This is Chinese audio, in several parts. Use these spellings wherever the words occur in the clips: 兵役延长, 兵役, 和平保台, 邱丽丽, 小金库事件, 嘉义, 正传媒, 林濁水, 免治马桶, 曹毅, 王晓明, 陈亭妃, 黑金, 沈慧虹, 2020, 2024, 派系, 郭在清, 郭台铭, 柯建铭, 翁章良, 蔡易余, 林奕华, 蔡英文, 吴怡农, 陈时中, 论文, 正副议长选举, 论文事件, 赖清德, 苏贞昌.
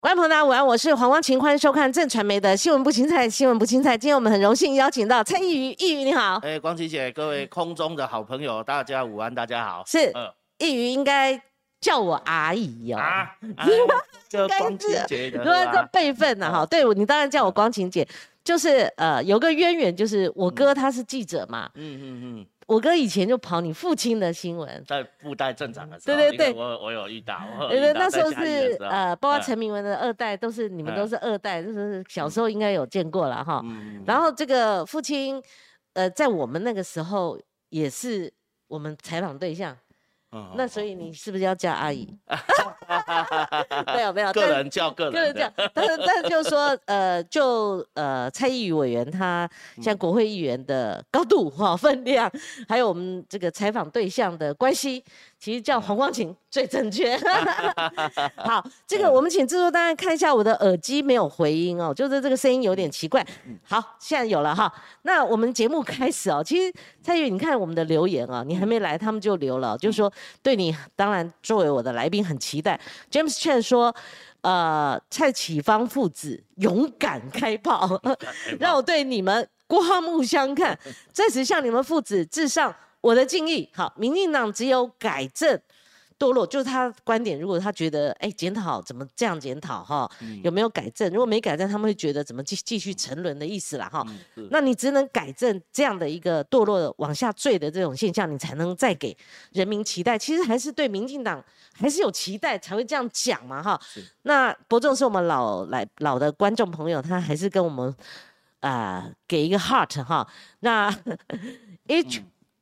观众朋友，大家午安，我是黄光芹，欢迎收看正传媒的新闻不芹菜，新闻不芹菜。今天我们很荣幸邀请到蔡易余，易余你好。光芹姐，各位空中的好朋友，大家午安，大家好。是，易余应该叫我阿姨哦。啊，这光芹姐的，这辈分啊哈。对，你当然叫我光芹姐，就是有个渊源，就是我哥他是记者嘛。嗯。我哥以前就跑你父亲的新闻，在布袋镇长的时候，对，我有遇到，那时候是包括陈明文的二代，都是你们都是二代，就是小时候应该有见过了哈。然后这个父亲，在我们那个时候也是我们采访对象，那所以你是不是要叫阿姨？没有，个人叫，但就是说，蔡易余委员他像国会议员的高度哈分量，还有我们这个采访对象的关系，其实叫黄光芹最正确。好，这个我们请制作单位看一下，我的耳机没有回音哦，就是这个声音有点奇怪。好，现在有了哈。那我们节目开始哦，其实蔡易余，你看我们的留言啊，你还没来，他们就留了，就是说对你，当然作为我的来宾很期待。James Chen 说：“蔡启芳父子勇敢开炮，让我对你们刮目相看。在此向你们父子致上我的敬意。好，民进党只有改正堕落，就是他观点。如果他觉得，检讨怎么这样检讨哈？有没有改正？如果没改正，他们会觉得怎么继续沉沦的意思啦哈。那你只能改正这样的一个堕落往下坠的这种现象，你才能再给人民期待。其实还是对民进党。”还是有期待才会这样讲嘛哈。那伯仲是我们老的观众朋友，他还是跟我们给一个 heart 哈。那 H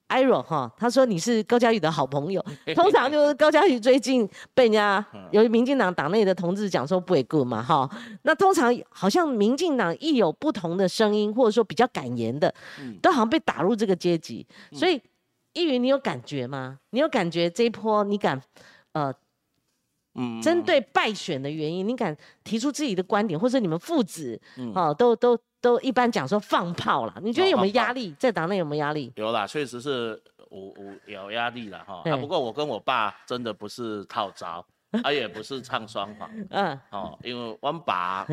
Iro 哈，他说你是高嘉瑜的好朋友，通常就是高嘉瑜最近被人家由民进党党内的同志讲说不为过嘛哈。那通常好像民进党一有不同的声音，或者说比较敢言的，都好像被打入这个阶级。所以易余，你有感觉吗？你有感觉这一波你敢？针对败选的原因，你敢提出自己的观点，或者你们父子都一般讲说放炮了，你觉得有没有压力？在党内有没有压力？有啦，确实是有压力了哈。不过我跟我爸真的不是套招，也不是唱双簧。因为我爸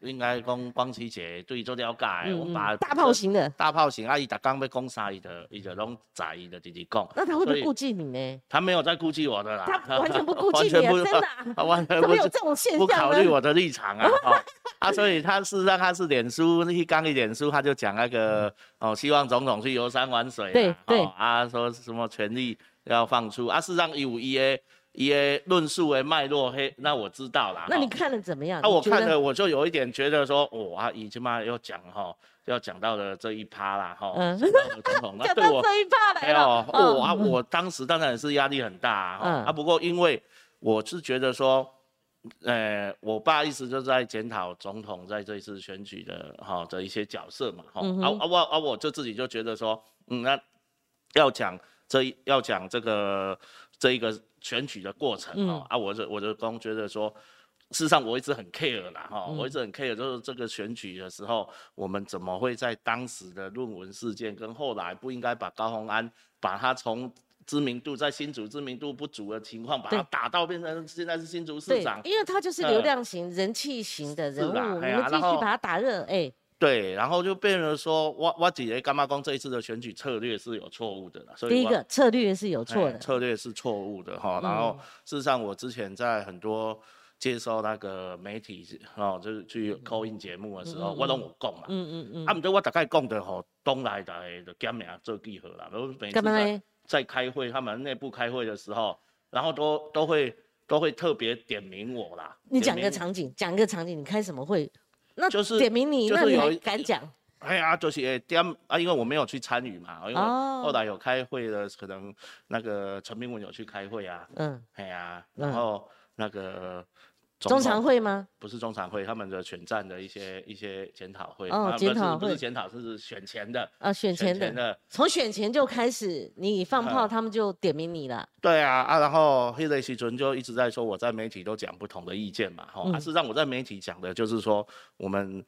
应该讲光芹姐对做了解，我爸大炮型的，大炮型啊，伊逐天要讲啥，伊就拢在伊就直讲。那他会不会顾忌你呢？他没有在顾忌我的啦，他完全不顾忌你，真的，完全没有这种现象，不考虑我的立场啊。所以他事实上他是脸书那刚一脸书他就讲那个希望总统去游山玩水，对说什么权力要放出事实上151A。也论述为脉络黑，那我知道啦。那你看了怎么样？我看了，我就有一点觉得说，已经嘛要讲要讲到了这一趴啦讲到这一趴来了。我当时当然也是压力很大不过因为我是觉得说，我爸一直就在检讨总统在这一次选举的的一些角色嘛我就自己就觉得说，那要讲这一个选举的过程我就刚觉得说，事实上我一直很 care 啦我一直很 care 就是这个选举的时候，我们怎么会在当时的论文事件跟后来不应该把高虹安把他从知名度在新竹知名度不足的情况，把他打到变成现在是新竹市长，因为他就是流量型人气型的人物，你们继续把他打热对，然后就变成说，我自己感觉讲这一次的选举策略是有错误的啦。所以第一个策略是有错的，策略是错误的哈。然后事实上，我之前在很多接受那个媒体就是去 call in 节目的时候，我拢有讲嘛。不过我大概讲的吼，党内的减名做记号啦。每次在开会，他们内部开会的时候，然后都会特别点名我啦。你讲一个场景，你开什么会？那就是点名你，那你还敢讲？就是因为我没有去参与嘛，因为后来有开会的，可能那个陈明文有去开会啊，然后那个中常会吗？不是中常会，他们的选战的一些检讨会，检讨会不是检讨，是选前的选前的，从选前就开始你放炮，他们就点名你了。对啊，然后迄个时阵就一直在说我在媒体都讲不同的意见嘛，事实上我在媒体讲的就是说我们。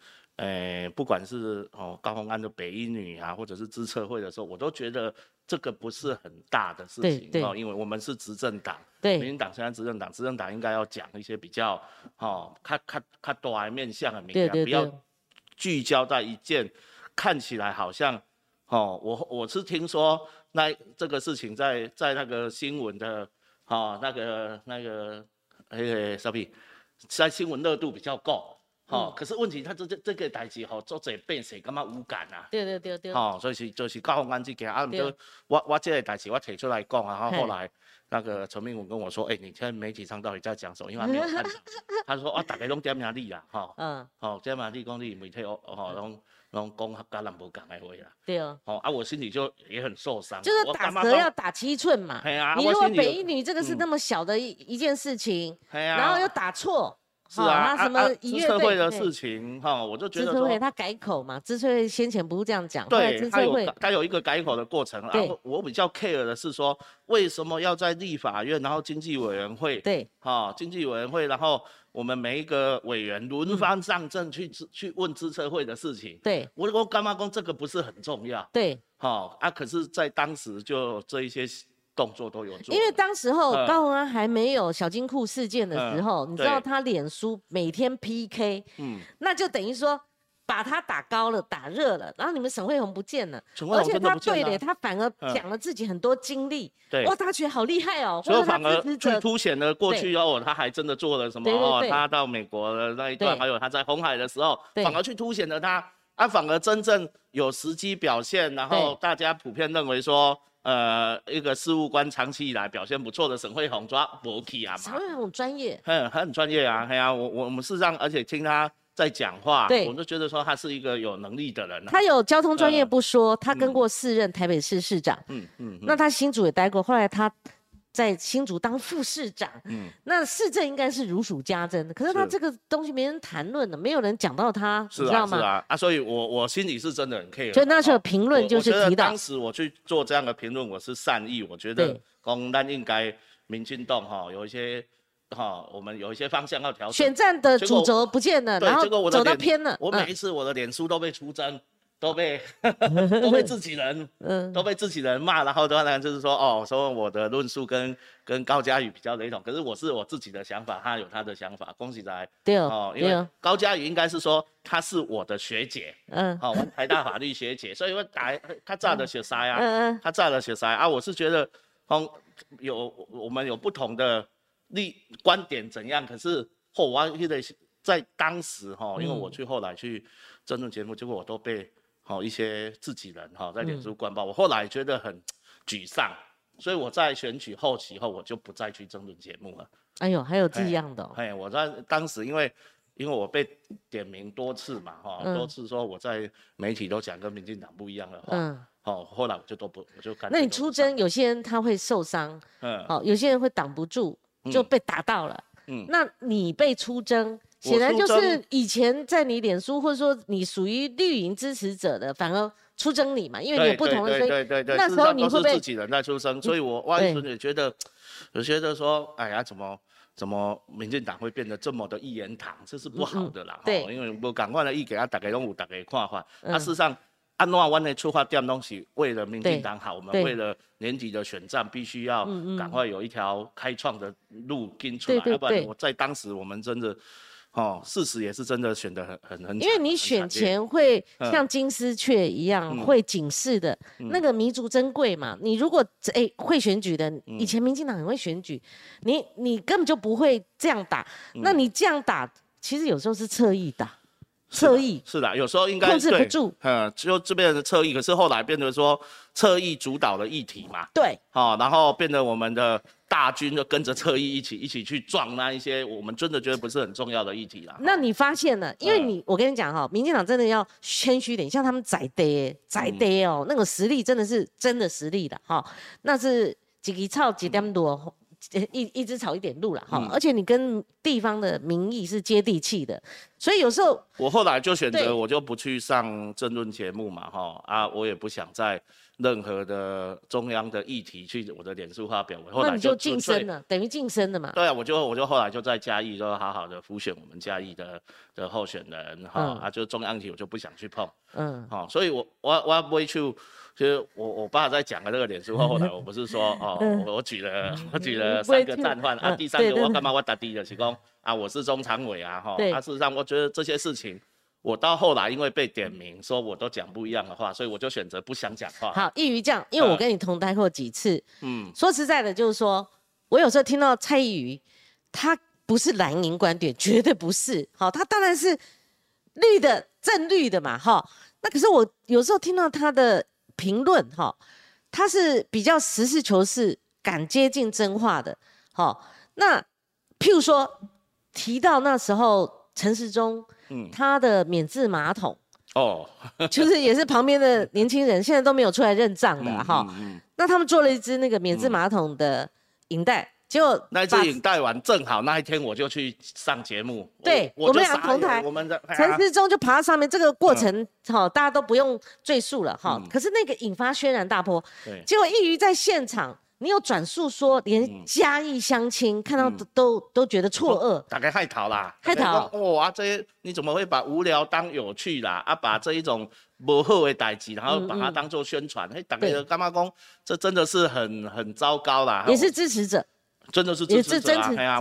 不管是高虹安的北一女啊，或者是资策会的时候，我都觉得这个不是很大的事情，因为我们是执政党，民进党现在执政党应该要讲一些比较较大的面向很明显，不要聚焦在一件看起来好像我是听说那这个事情在那个新闻的那个在新闻热度比较够。可是问题，他这个代志吼，做者变势感觉无感啊。对。所以就是高虹安这件，我这个代志我提出来讲啊，后来那个陈明文跟我说，哎，你现在媒体上到底在讲什么？因为他没有看到。他说啊，大家拢点名你啦，点名你讲你媒体拢讲甲人无讲的话啦。对哦。我心里就也很受伤。就是打蛇要打七寸嘛。系啊。你如果北一女这个是那么小的一件事情，然后又打错。是啊，那什么资策会的事情哈，我就觉得资策会他改口嘛，资策会先前不是这样讲，对，他有一个改口的过程。对，我比较 care 的是说，为什么要在立法院，然后经济委员会，对，经济委员会，然后我们每一个委员轮番上阵去问资策会的事情。对，我干妈公这个不是很重要。对，可是，在当时就这一些。动作都有做，因为当时候高虹安还没有小金库事件的时候，你知道他脸书每天 PK， 那就等于说把他打高了、打热了，然后你们沈慧虹不见了，而且他对了，他反而讲了自己很多经历，哇，他觉得好厉害哦，所以反而最凸显了过去哦，他还真的做了什么哦，他到美国的那一段，还有他在红海的时候，反而去凸显了他，反而真正有时机表现，然后大家普遍认为说。一个事务官长期以来表现不错的沈慧虹抓不起啊嘛，沈慧虹很专业，很专业啊，哎呀、啊，我们事实上，而且听他在讲话，我就觉得说他是一个有能力的人、啊。他有交通专业不说，他跟过4任台北市市长，那他新竹也待过，后来他在新竹当副市长，那市政应该是如数家珍，可是他这个东西没人谈论的，没有人讲到他，你知道吗？是啊，所以我心里是真的很 care。就那时候评论就是提到，当时我去做这样的评论，我是善意，我觉得公然应该民进党有一些我们有一些方向要调整。选战的主轴不见了，然后走到偏了。我每一次我的脸书都被出征。都被自己人，骂，然后当然就是说，说我的论述跟高嘉瑜比较雷同，可是我自己的想法，他有他的想法，恭喜来。对哦，因为高嘉瑜应该是说她是我的学姐，我台大法律学姐，所以我他炸的学塞啊，我是觉得，我们有不同的观点怎样，可是我那个在当时因为我后来去政论节目，结果我都被。一些自己人在脸书灌爆，我后来觉得很沮丧，所以我在选举后期后，我就不再去争论节目了。哎呦，还有这样的、我在当时因为我被点名多次嘛，多次说我在媒体都讲跟民进党不一样的话，后来我就感觉。那你出征，有些人他会受伤，有些人会挡不住，就被打到了。那你被出征。显然就是以前在你脸书，或者说你属于绿营支持者的，反而出征你嘛，因为你有不同的声音。对。那时候你会不会自己人在出征？所以我一直也觉得，有些人说，哎呀，怎么民进党会变得这么的一言堂，这是不好的啦。对，因为我赶快的意给他大家拢有大家看法。事实上，按怎我的出发点拢是为了民进党好，我们为了年底的选战必须要赶快有一条开创的路跟出来，要不然我在当时我们真的。事实也是真的选得很，因为你选前会像金丝雀一样会警示的，那个弥足珍贵嘛。你如果会选举的，以前民进党很会选举，你根本就不会这样打。那你这样打，其实有时候是侧翼打，侧翼是的，有时候应该控制不住，就这边的侧翼，可是后来变得说侧翼主导的议题嘛，对，然后变得我们的。大军就跟着侧翼一起去撞那一些我们真的觉得不是很重要的议题啦。那你发现了，因为我跟你讲民进党真的要谦虚点，像他们宰爹哦，那个实力真的是真的实力的那是几个草几点路，一只草一点路了而且你跟地方的民意是接地气的，所以有时候我后来就选择我就不去上政论节目嘛我也不想再。任何的中央的议题去我的脸书发表，我后来就晋升了，等于晋升了嘛。对啊，我就后来就在嘉义就好好的辅选我们嘉义的候选人哈、嗯、啊，就中央议题我就不想去碰，嗯，好、哦，所以我不会去，就是我爸在讲的那个脸书后来我不是说哦，我举了3个战犯、嗯、啊，第3个我干嘛我打第一个是讲啊，我是中常委啊哈，啊事实上我觉得这些事情。我到后来因为被点名说我都讲不一样的话，所以我就选择不想讲话。好，易余这样，因为我跟你同台过几次，嗯，说实在的，就是说我有时候听到蔡易余，他不是蓝营观点，绝对不是，好，他当然是绿的正绿的嘛，哈。那可是我有时候听到他的评论，哈，他是比较实事求是，敢接近真话的，好。那譬如说提到那时候陈时中。嗯、他的免治马桶哦，就是也是旁边的年轻人现在都没有出来认账的哈、嗯嗯嗯。那他们做了一支那个免治马桶的影带、嗯，结果那一支影带完正好那一天我就去上节目，对，我们俩同台，我们的陈时中就爬到上面，这个过程哈、嗯、大家都不用赘述了哈、嗯。可是那个引发轩然大波，对，结果易余在现场。你有转述说，连嘉义乡亲看到都觉得错愕，大概害逃啦，害逃哇、啊！这些你怎么会把无聊当有趣啦？啊，把这一种不好的代志，然后把它当做宣传，哎、嗯嗯，大概就干嘛讲？这真的是很糟糕啦。也是支持者，真的是支持者啊！哎呀、啊，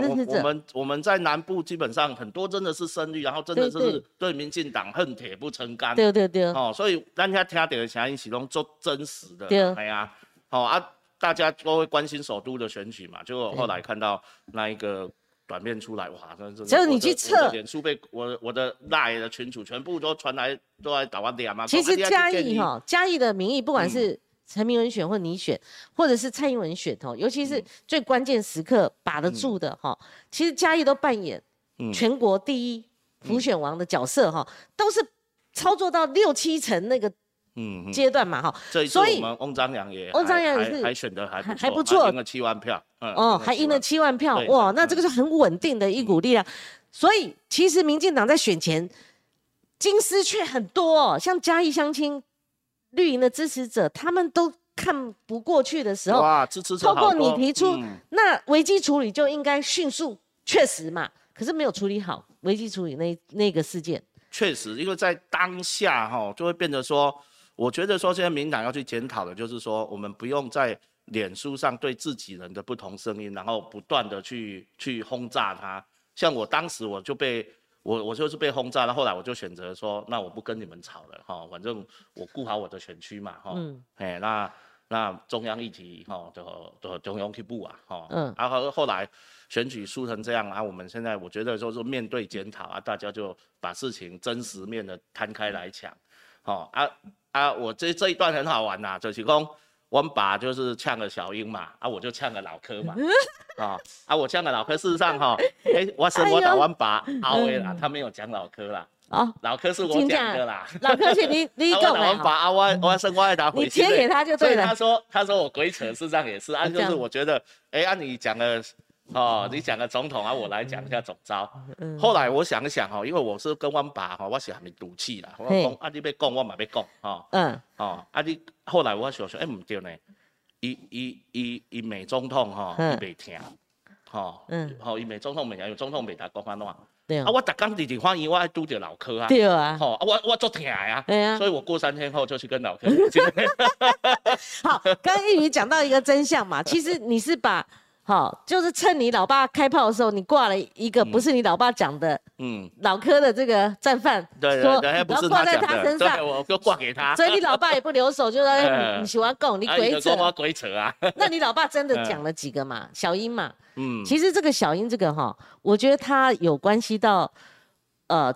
我们在南部基本上很多真的是深绿，然后真的是对民进党恨铁不成钢。对对对。哦，所以咱遐听到的声音是拢做真实的。对。哎呀、啊，好、哦、啊。大家都会关心首都的选举嘛，结果后来看到那一个短片出来，哇，真是！只有你去测，脸书被我的赖的群主全部都传来，都来打我脸嘛。其实嘉义哈，嘉义的民意不管是陈明文选或你选，或者是蔡英文选哦，尤其是最关键时刻把得住的哈、嗯，其实嘉义都扮演全国第一辅选王的角色哈、嗯，都是操作到6-7成那个。嗯，阶段嘛哈，所以我们翁章良也还选得还不错，赢了7万票，嗯、哦，还赢了7万票，哇，那这个是很稳定的一股力量。嗯、所以其实民进党在选前，金丝雀很多、哦，像嘉义乡亲、绿营的支持者，他们都看不过去的时候，哇，支持者好多。透过你提出、嗯、那危机处理就应该迅速，确实嘛，可是没有处理好危机处理那个事件，确实，因为在当下哈、哦，就会变得说。我觉得说现在民党要去检讨的，就是说我们不用在脸书上对自己人的不同声音，然后不断的去轰炸他。像我当时我就被我就是被轰炸了，后来我就选择说，那我不跟你们吵了哈、哦，反正我顾好我的选区嘛哈、哦嗯。哎，那中央议题哈，就中央去布啊哈。嗯。然后后来选举输成这样啊，我们现在我觉得说是面对检讨啊，大家就把事情真实面的摊开来讲，哦啊。我这一段很好玩呐、啊，就是讲我们爸就是呛了小英嘛，啊我就呛了老柯嘛，啊我呛了老柯，事实上哈、哦，我是我打我爸凹的啦，他没有讲老柯啦，哦、老柯是我讲的啦，老柯是你讲的，我爸啊我生我爱他，你贴给他就对了，所以他说我鬼扯，事实上也是，啊就是我觉得，哎啊你讲了。哦，你讲个总统啊，我来讲一下总召、嗯。后来我想一想哈、哦，因为我是跟阮爸哈，我是还没赌气啦。我讲啊，你要讲我嘛要讲哈。嗯。哦，啊你后来我想，哎、欸、唔对呢，伊美总统哈，伊袂听，吼，嗯，吼伊美总统袂听，有总统袂听讲安怎？对啊。啊我逐天直欢迎我爱拄着老柯啊。对啊。吼、哦，我足疼呀。对啊。所以我过3天后就去跟老柯。好，刚刚易余讲到一个真相嘛，其实你是把。好，就是趁你老爸开炮的时候，你挂了一个不是你老爸讲的，嗯，老柯的这个战犯，对对对，不是他讲的，然后挂在他身上，对，我就挂给他，所以你老爸也不留手，就说你喜欢讲，你鬼扯，我鬼扯啊。那你老爸真的讲了几个嘛？小英嘛，嗯，其实这个小英这个哈，我觉得他有关系到，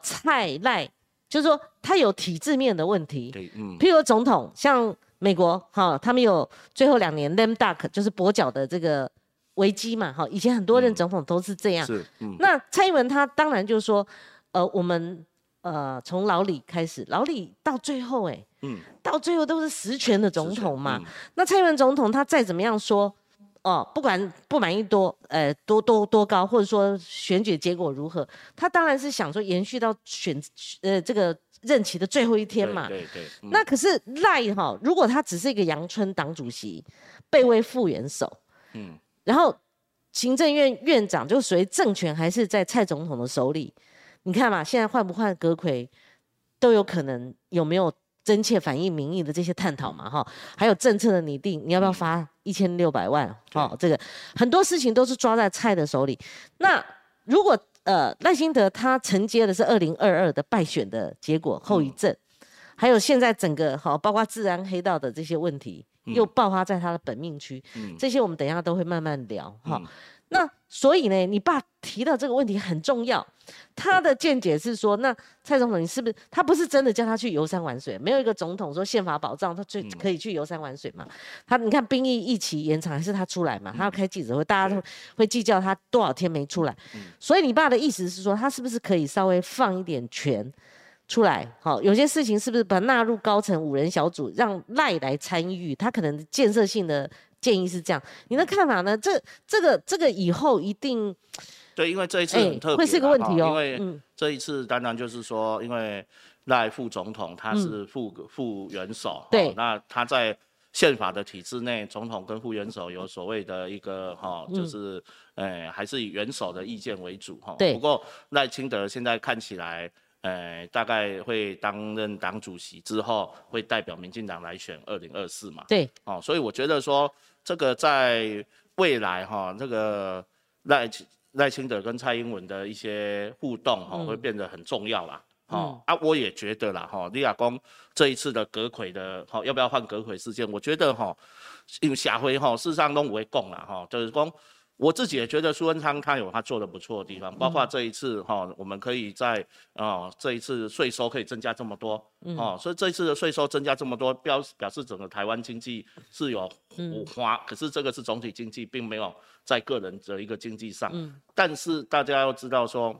蔡赖，就是说他有体制面的问题，对，嗯，譬如总统，像美国哈，他们有最后2年 lame duck， 就是跛脚的这个。危机嘛，以前很多任总统都是这样。是，嗯、那蔡英文他当然就是说，我们从老李开始，老李到最后哎、欸嗯，到最后都是实权的总统嘛。嗯、那蔡英文总统他再怎么样说，哦，不管不满意多高，或者说选举结果如何，他当然是想说延续到这个任期的最后一天嘛。对。嗯、那可是赖哈，如果他只是一个阳春党主席，备位副元首，嗯，然后行政院院长就属于政权还是在蔡总统的手里，你看嘛，现在换不换阁揆，都有可能有没有真切反映民意的这些探讨嘛，哈，还有政策的拟定，你要不要发1600万？哦，这个很多事情都是抓在蔡的手里。那如果赖清德他承接的是2022的败选的结果后遗症，还有现在整个好，包括治安黑道的这些问题又爆发在他的本命区，这些我们等一下都会慢慢聊哈。那所以呢，你爸提到这个问题很重要，他的见解是说，那蔡总统你是不是他不是真的叫他去游山玩水？没有一个总统说宪法保障他最可以去游山玩水嘛？他你看兵役一期延长还是他出来嘛？他要开记者会，大家都会计较他多少天没出来。所以你爸的意思是说，他是不是可以稍微放一点权出来？好，有些事情是不是把它纳入高层5人小组，让赖来参与？他可能建设性的建议是这样，你的看法呢？这个以后一定对，因为这一次很特别，会是个问题哦。因为这一次当然就是说，因为赖副总统他是副元首，对、哦，那他在宪法的体制内，总统跟副元首有所谓的一个哈、哦，就是还是以元首的意见为主哈。对、哦。不过赖清德现在看起来，大概会担任党主席之后，会代表民进党来选2024嘛？对。哦，所以我觉得说，这个在未来哈，这个赖清德跟蔡英文的一些互动哈，会变得很重要啦。哦、啊，我也觉得啦哈，你阿公这一次的阁揆的，哈，要不要换阁揆事件？我觉得哈，因为下回哈，事实上都不会讲啦哈，就是讲我自己也觉得苏文昌他有他做的不错的地方，包括这一次哈，我们可以在这一次税收可以增加这么多。哦，所以这一次的税收增加这么多，表示整个台湾经济是有花，可是这个是总体经济，并没有在个人的一个经济上。但是大家要知道说，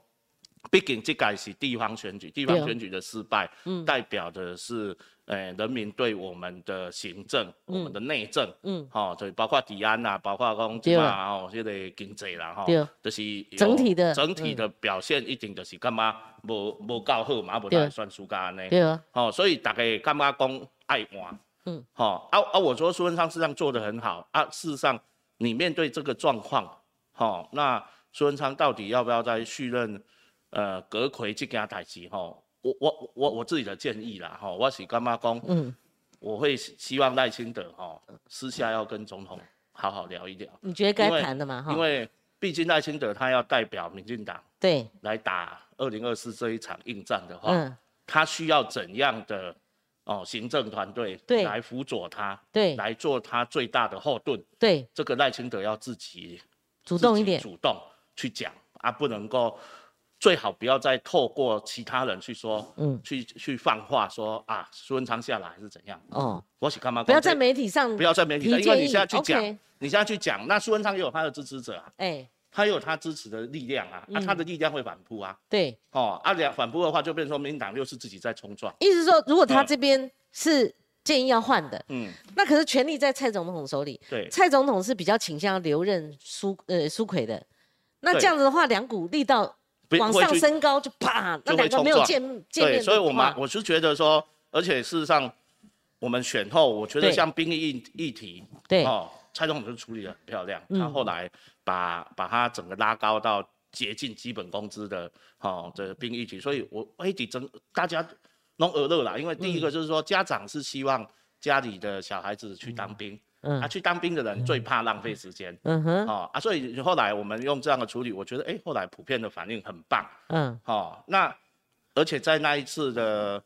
毕竟这个是地方选举，地方选举的失败，代表的是人民对我们的行政、我们的内政，哦，对，包括治安啦，包括讲即嘛哦，这个经济啦，哈，就是整体的表现一定就是感觉无够好嘛，无来算输家安尼，对啊，哦，所以大家感觉讲爱换，哦，我说苏文昌事实上做得很好啊，事实上你面对这个状况，哦，那苏文昌到底要不要再续任？阁揆这件代志吼，我自己的建议啦吼，我是感觉讲，我会希望赖清德吼私下要跟总统好好聊一聊。你觉得该谈的嘛？因为毕竟赖清德他要代表民进党，对，来打2024这一场硬仗的话，他需要怎样的行政团队来辅佐他，对，来做他最大的后盾，对，这个赖清德要自己主动一点，主动去讲啊，不能够。最好不要再透过其他人去说，去放话说啊，苏文昌下来还是怎样？哦，我是干嘛？不要在媒体上，因为你现在去讲，那苏文昌也有他的支持者啊，他也有他支持的力量啊，他的力量会反扑啊，对，哦，啊，反扑的话就变成说，民进党又是自己在冲撞。意思说，如果他这边是建议要换的，那可是权力在蔡总统手里，对，蔡总统是比较倾向留任苏揆的，那这样子的话，两股力道。往上升高就啪，那两个没有见面的。对，所以我是觉得说，而且事实上，我们选后，我觉得像兵役议题，对哦，蔡总统处理得很漂亮，他后来把他整个拉高到接近基本工资的哦这兵役议题，所以我一直大家拢耳热啦，因为第一个就是说家长是希望家里的小孩子去当兵。去当兵的人最怕浪费时间，所以后来我们用这样的处理，我觉得后来普遍的反应很棒，那而且在那一次的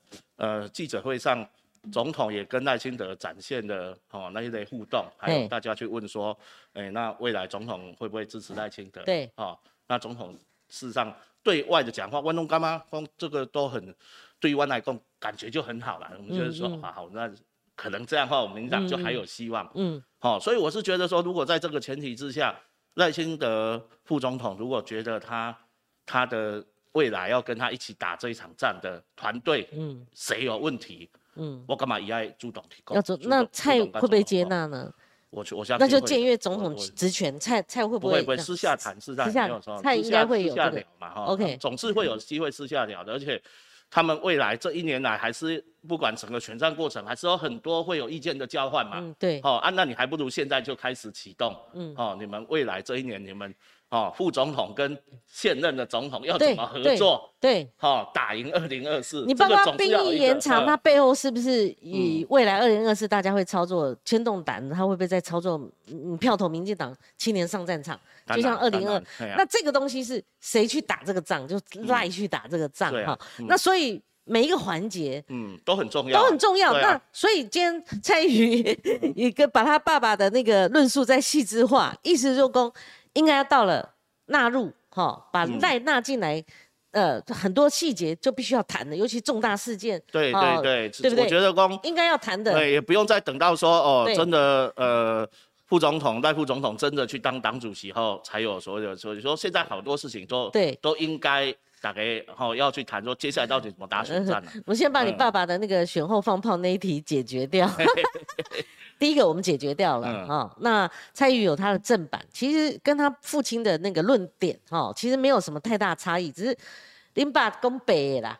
记者会上，总统也跟赖清德展现了那一类互动，还有大家去问说，那未来总统会不会支持赖清德？对，那总统事实上对外的讲话，我都觉得这个都很，对于我来讲感觉就很好了，我们就是说好那。可能这样的话，我们民进党就还有希望。所以我是觉得说，如果在这个前提之下，赖清德副总统如果觉得他的未来要跟他一起打这一场战的团队，谁有问题，我干嘛也要主动提供？那蔡会不会接纳呢？我相信那就僭越总统职权，蔡会不会？不会私下谈，蔡应该会有这个嘛？哈 ，OK， 总是会有机会私下聊的，而且他们未来这一年来还是不管整个选战过程，还是有很多会有意见的交换嘛。嗯，对。哦，啊，那你还不如现在就开始启动。嗯，哦，你们未来这一年你们。 哦，副总统跟现任的总统要怎么合作？对，哦，打赢2024。你包括兵役延长，它背后是不是以未来2024大家会操作牵动党？它会不会在操作票投民进党青年上战场？就像2022，那这个东西是谁去打这个仗？就赖去打这个仗哈。那所以每一个环节，都很重要，都很重要。那所以今天蔡英文一个把他爸爸的那个论述再细致化，意思就讲。 应该要到了纳入哈，把赖纳进来，很多细节就必须要谈的，尤其重大事件。对对对，对不对？我觉得光应该要谈的，对，也不用再等到说哦，真的副总统、赖副总统真的去当党主席后，才有所有。所以说现在好多事情都应该大家要去谈，说接下来到底怎么打选战呢？我先把你爸爸的那个选后放炮那一题解决掉。第一个我们解决掉了啊，那蔡英文有他的正版，其实跟他父亲的那个论点哈，其实没有什么太大差异，只是林爸攻北啦，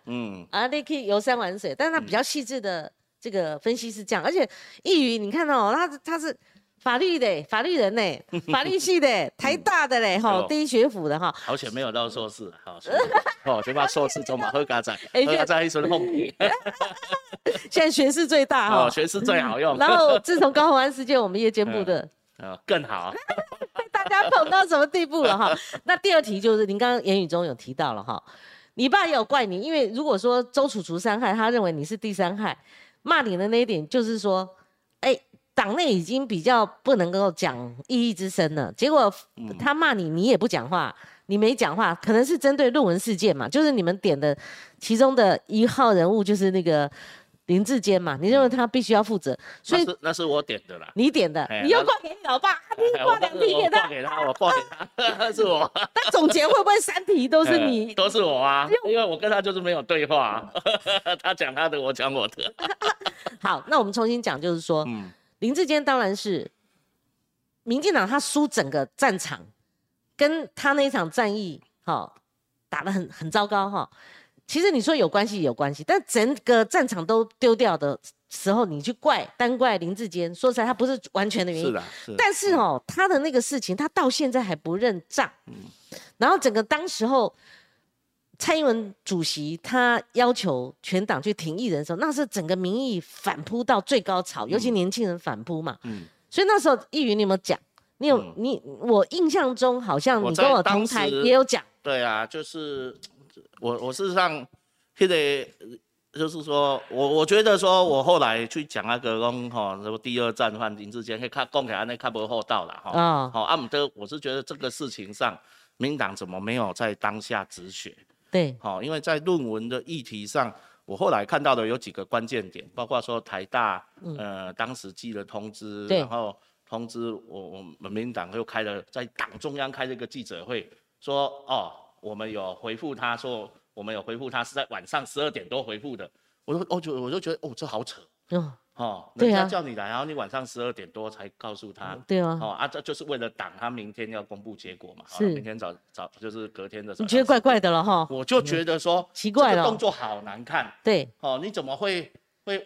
啊，你可以游山玩水，但是他比较细致的这个分析是这样，而且易余你看哦，他是法律的法律人嘞，法律系的，台大的嘞哈，第一学府的哈，好险没有到硕士哈，哦，就怕硕士走马喝咖仔，喝咖仔一身红。 现在学识最大哈，学识最好用。然后自从高虹安事件，我们夜间部的更好，被大家捧到什么地步了哈？那第二题就是您刚刚言语中有提到了哈，你爸也有怪你，因为如果说周楚除三害，他认为你是第三害，骂你的那一点就是说，哎，党内已经比较不能够讲异议之声了，结果他骂你，你也不讲话。 你没讲话，可能是针对论文事件嘛，就是你们点的其中的一号人物就是那个林志坚嘛，你认为他必须要负责，所以那是我点的啦，你点的，你又挂给你老爸，你挂两题给他，我挂给他，是我。那总结会不会3题都是你？都是我啊，因为我跟他就是没有对话，他讲他的，我讲我的。好，那我们重新讲，就是说，林志坚当然是民进党，他输整个战场。 跟他那一场战役，打得很糟糕哈。其实你说有关系有关系，但整个战场都丢掉的时候，你去单怪林志坚，说实在他不是完全的原因。是的，是的。但是他的那个事情，他到现在还不认账。然后整个当时候，蔡英文主席他要求全党去挺艺人的时候，那是整个民意反扑到最高潮，尤其年轻人反扑嘛。所以那时候易余你有没有讲？ 我印象中好像你跟我同台也有讲。对啊，就是我事实上现在就是说我觉得说我后来去讲那个讲吼，什么第二战犯林志坚，去看讲起来那看不厚道了哈。啊，好，阿姆德，我是觉得这个事情上，民党怎么没有在当下止血？对，好，因为在论文的议题上。 我后来看到的有几个关键点，包括说台大，当时寄了通知，然后通知我们民党又开了在党中央开了一个记者会，说哦，我们有回复他说我们有回复他是在晚上12点多回复的，我就觉得哦这好扯，哦，人家叫你来，然后你晚上12点多才告诉他，对啊，哦啊这就是为了党他明天要公布结果嘛，是明天早就是隔天的早，你觉得怪怪的了哈？我就觉得说奇怪了，动作好难看，对，哦你怎么会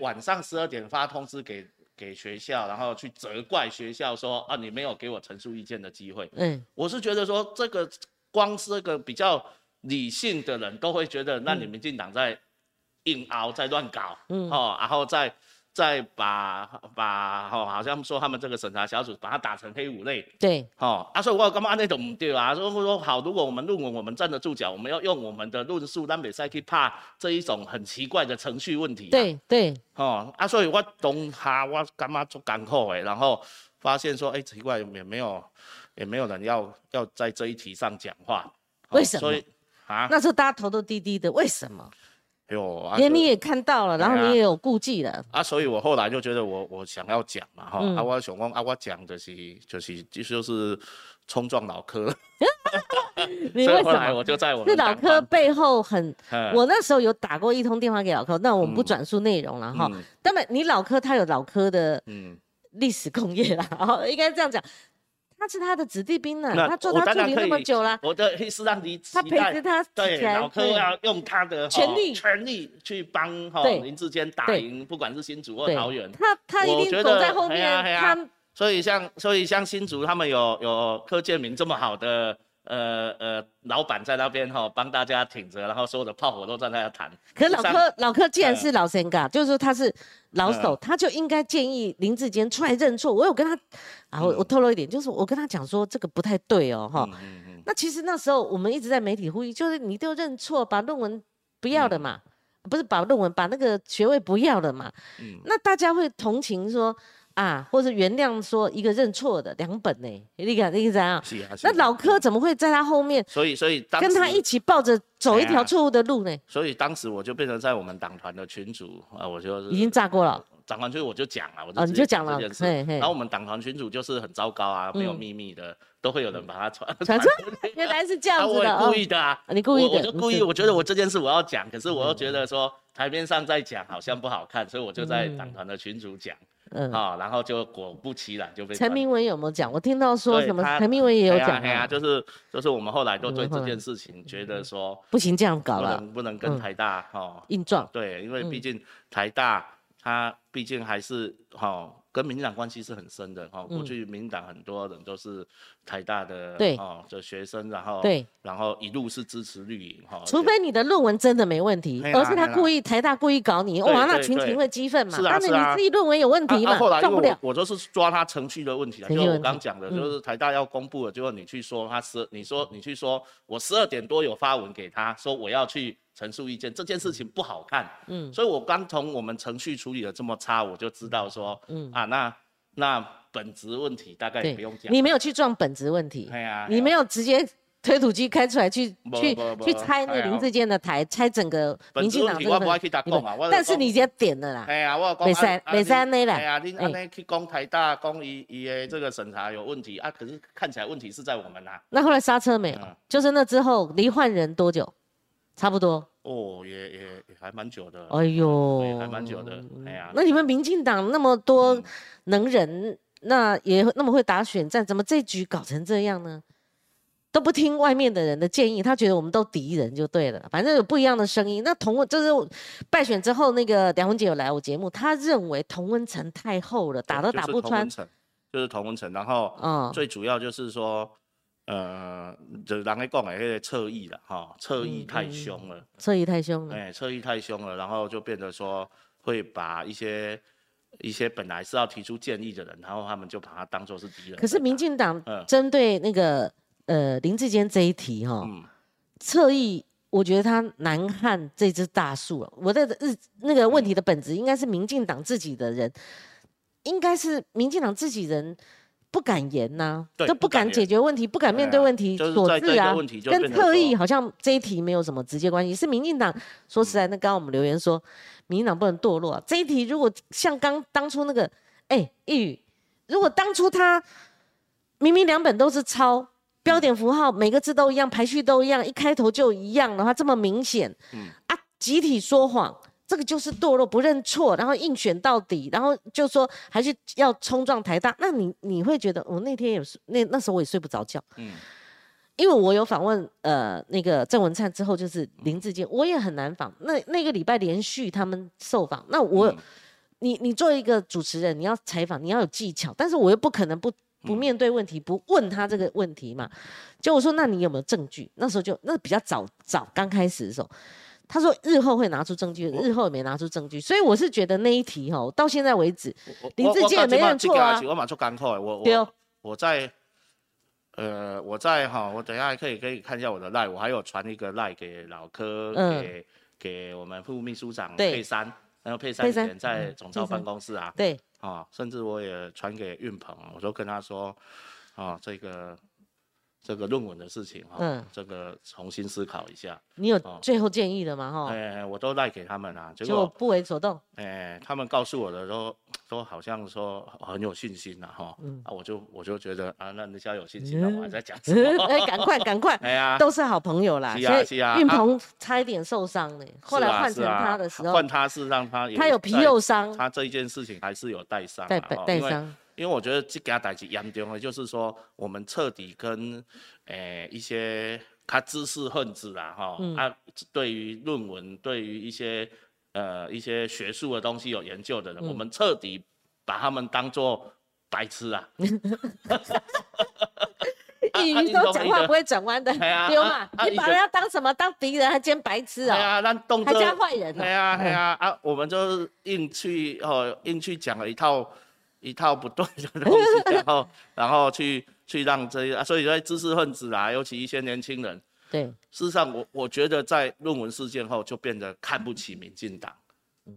晚上12点发通知给学校，然后去责怪学校说啊你没有给我陈述意见的机会？嗯，我是觉得说这个光是一个比较理性的人都会觉得，那你民进党在硬熬，在乱搞，哦然后再把好像说他们这个审查小组把它打成黑五类，对，啊，所以我干嘛那种对吧？说好，如果我们论文我们站得住脚，我们要用我们的论述，咱袂使去怕这一种很奇怪的程序问题、啊對。对对，啊，所以我当下我干嘛做艰苦的，然后发现说，哎、欸，奇怪，也没有人要在这一题上讲话，为什么？所以啊，那时候大家头都低低的，为什么？ 连你也看到了，然后你也有顾忌了啊，所以我后来就觉得我想要讲嘛哈，啊我想讲啊我讲就是冲撞老柯，你为什么？我就在我那老柯背后很，我那时候有打过一通电话给老柯，那我们不转述内容了哈，当然你老柯他有老柯的历史工业啦，哦，应该这样讲。他是他的子弟兵呢，他做他助理那么久了，我的是让你期待，他陪着他，对，老柯要用他的权力去帮林志坚打赢，不管是新竹或桃园，他一定走在后面。他所以像新竹他们有柯建铭这么好的老板在那边帮大家挺着，然后所有的炮火都站在那谈。可是老柯既然是老神嘎，就是说他是老手，他就应该建议林志坚出来认错。我有跟他，啊，我透露一点，就是我跟他讲说这个不太对哦，哈。那其实那时候我们一直在媒体呼吁，就是你都认错，把论文不要的嘛，不是把论文，把那个学位不要的嘛。那大家会同情说。啊，或者原谅说一个认错的两本呢，你看你怎样？那老柯怎么会在他后面？所以跟他一起抱着走一条错误的路呢？所以当时我就变成在我们党团的群组啊，我就是已经炸过了。党团群我就讲了，我就你就讲了，然后我们党团群组就是很糟糕啊，没有秘密的，都会有人把它传出来。原来是这样子的，我故意的啊，你故意的，我就故意，我觉得我这件事我要讲，可是我又觉得说台面上在讲好像不好看，所以我就在党团的群组讲。然后就果不其然就被陈明文有没有讲？我听到说什么？陈明文也有讲。对啊，就是我们后来都对这件事情觉得说不行，这样搞了，不能跟台大硬撞。对，因为毕竟台大它毕竟还是跟民进党关系是很深的哈。过去民进党很多人都是台大的的学生，然后一路是支持绿营哈。除非你的论文真的没问题，而是他故意台大故意搞你，哇，那群情会激愤嘛。但是你自己论文有问题嘛，撞不了。我就是抓他程序的问题，就是我刚讲的，就是台大要公布了，结果你去说他你去说我12点多有发文给他说我要去陈述意见，这件事情不好看。所以我刚从我们程序处理的这么差，我就知道说，那本质问题大概也不用讲。你没有去撞本质问题，你没有直接推土机开出来去拆那林志坚的台，拆整个民进党。我不爱去打讲啊，但是你直接点了啦。哎呀，我讲北山那啦。哎呀，你安尼去讲台大，讲伊的这个审查有问题啊，可是看起来问题是在我们啦。那后来刹车没有？就是那之后离换人多久？差不多哦，也还蛮久的。哎呦，也还蛮久的。哎呀，那你们民进党那么多能人，那也那么会打选战，怎么这局搞成这样呢？都不听外面的人的建议，他觉得我们都敌人就对了。反正有不一样的声音。那就是败选之后，那个梁文杰有来我节目，他认为同温层太厚了，打都打不穿。就是同温层，然后最主要就是说。就人咧讲诶，迄个侧翼啦，哈，侧翼太凶了，侧翼太凶了，然后就变得说会把一些本来是要提出建议的人，然后他们就把他当作是敌人。可是民进党针对那个林志坚这一题哈，侧翼，我觉得他难撼这只大树了。我的那个问题的本质应该是民进党自己的人，应该是民进党自己人。不敢言呐，都不敢解决问题，不敢面对问题所致啊，跟特意好像这一题没有什么直接关系。是民进党，说实在，那刚刚我们留言说，民进党不能堕落。这一题如果像当初那个，一语，如果当初他明明2本都是抄标点符号，每个字都一样，排序都一样，一开头就一样的话，这么明显，啊，集体说谎。这个就是堕落，不认错，然后硬选到底，然后就说还是要冲撞台大。那你会觉得，我那天也是那时候我也睡不着觉，因为我有访问那个郑文灿之后就是林志坚，我也很难访。那个礼拜连续他们受访，那你作为一个主持人，你要采访，你要有技巧，但是我又不可能不面对问题，不问他这个问题嘛。就我说，那你有没有证据？那时候就那比较早刚开始的时候。他说日后会拿出证据，日后也没拿出证据，所以我是觉得那一题哈，到现在为止，林志坚也没认错啊。我蛮做干货，我在哈，我等一下可以看一下我的赖，我还有传一个赖给老柯，给我们副秘书长佩珊，然后佩珊以前在总召办公室啊，对，啊，甚至我也传给运鹏，我都跟他说，啊，这个论文的事情哈，这个重新思考一下。你有最后建议的吗？哈，我都赖给他们啊，结果不为所动。他们告诉我的时候，都好像说很有信心啊哈、嗯啊，我就觉得啊，那人家有信心，那我还在讲什么？哎，赶快，哎呀，都是好朋友啦。是啊是啊，运鹏差一点受伤呢、欸，后来换成他的时候，换他是让他也他有皮肉伤，他这一件事情还是有带伤、啊，带伤。因为我觉得这件代志严重的，就是说我们彻底跟一些较知识分子啦哈、嗯、啊，对于论文，对于一些学术的东西有研究的人，嗯、我们彻底把他们当作白痴啊！一语都讲话不会转弯的，丢嘛！你把人家当什么？当敌人还兼白痴啊、喔？哎呀，咱动作还加坏人、喔。哎呀啊！我们就硬去讲了一套不对的东西，然后去让这些，所以说知识分子啊，尤其一些年轻人。对，事实上我觉得在论文事件后就变得看不起民进党，嗯，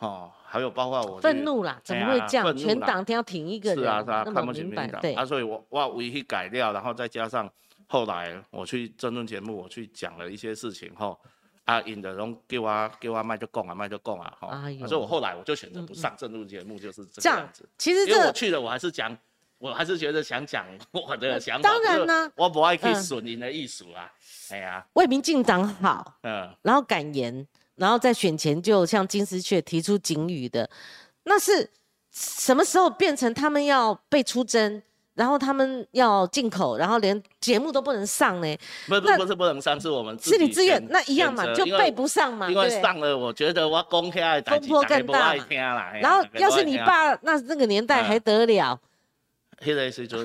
哦，还有包括我愤怒啦，怎么会这样？全党都要挺一个人，是啊，看不起民进党，对啊，所以我唯一改掉，然后再加上后来我去政论节目，我去讲了一些事情后，啊，引的拢给我卖就讲啊，哈、哎啊，所以我后来我就选择不上政论节目，就是这个样子。其实因为我去了，我还是觉得想讲我的想法，当然呢，我不爱去损人的意思啊。哎呀，为民进党好，嗯，然后敢言，然后在选前就像金丝雀提出警语的，那是什么时候变成他们要被出征，然后他们要进口，然后连节目都不能上呢？不是不能上，是我们自己是你自愿，那一样嘛，就配不上嘛。因为上了，我觉得我讲起来风波更大嘛。然后要是你爸那个年代还得了？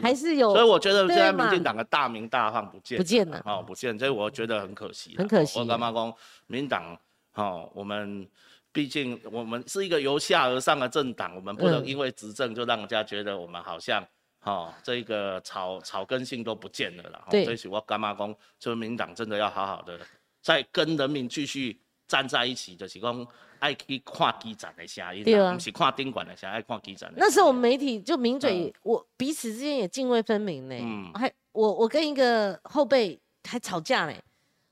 还是有，所以我觉得现在民进党的大名大放不见了，哦，不见，所以我觉得很可惜，我干嘛说民党，哦，我们毕竟我们是一个由下而上的政党，我们不能因为执政就让人家觉得我们好像，哦，这个草根性都不见了啦，对，所以我干嘛说，就是民党真的要好好的再跟人民继续站在一起，就是说。爱去看基层的声音，对啊，不是看顶管的声音，爱看基层的。那时候我们媒体就名嘴，嗯，我彼此之间也泾渭分明呢，嗯。还我跟一个后辈还吵架呢。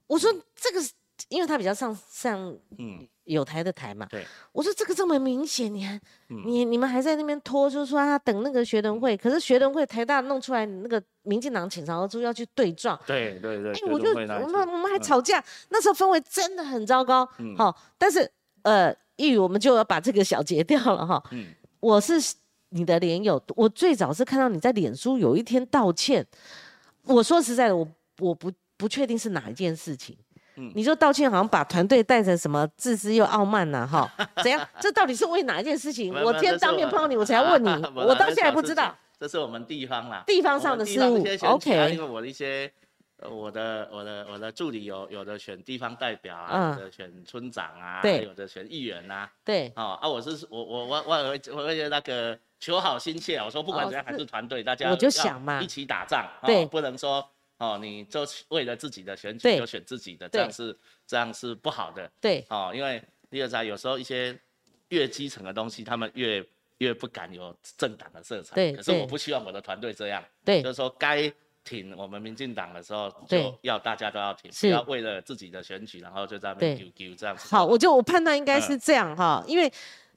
我说这个，因为他比较上有台的台嘛。对，嗯。我说这个这么明显，你们还在那边拖，就是说他等那个学伦会，可是学伦会台大弄出来那个民进党倾巢而出要去对撞。对。哎，我们还吵架，嗯，那时候氛围真的很糟糕。嗯。好，但是。一语我们就要把这个小结掉了哈。嗯，我是你的脸友，我最早是看到你在脸书有一天道歉。我说实在的，我不确定是哪一件事情。嗯，你就道歉，好像把团队带成什么自私又傲慢呐，啊，哈？怎样？这到底是为哪一件事情？我今天当面碰到你，我才问你，我到现在还不知道。这是我们地方啦，地方上的事务。OK， 因为我的一些。我的助理有的选地方代表啊，有的选村长啊，有的选议员啊，对，哦啊，我会那个求好心切，我说不管怎样还是团队，大家我就想嘛，一起打仗，对，不能说哦你就为了自己的选举就选自己的，这样是不好的，对，哦，因为第二在有时候一些越基层的东西，他们越不敢有政党的色彩，对，可是我不希望我的团队这样，对，就是说该。挺我们民进党的时候，就要大家都要挺，不要为了自己的选举，然后就在那边丢这样子。好，我判断应该是这样哈，因为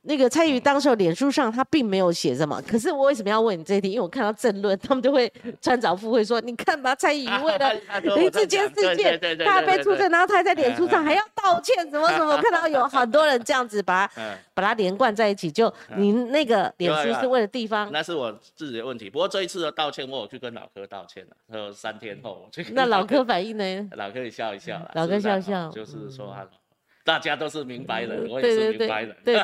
那个蔡宇当时脸书上他并没有写什么，可是我为什么要问你这一题？因为我看到政论，他们就会穿凿附会说，你看吧，蔡宇为了林志坚事件，他被出征，然后他还在脸书上还要道歉，什么，我看到有很多人这样子把它连贯在一起，就你那个脸书是为了地方，那是我自己的问题。不过这一次的道歉，我有去跟老柯道歉了，说3天后我去跟。那老柯反应呢？老柯也笑一笑了，老柯笑，就是说他。大家都是明白人，我也是明白人，对，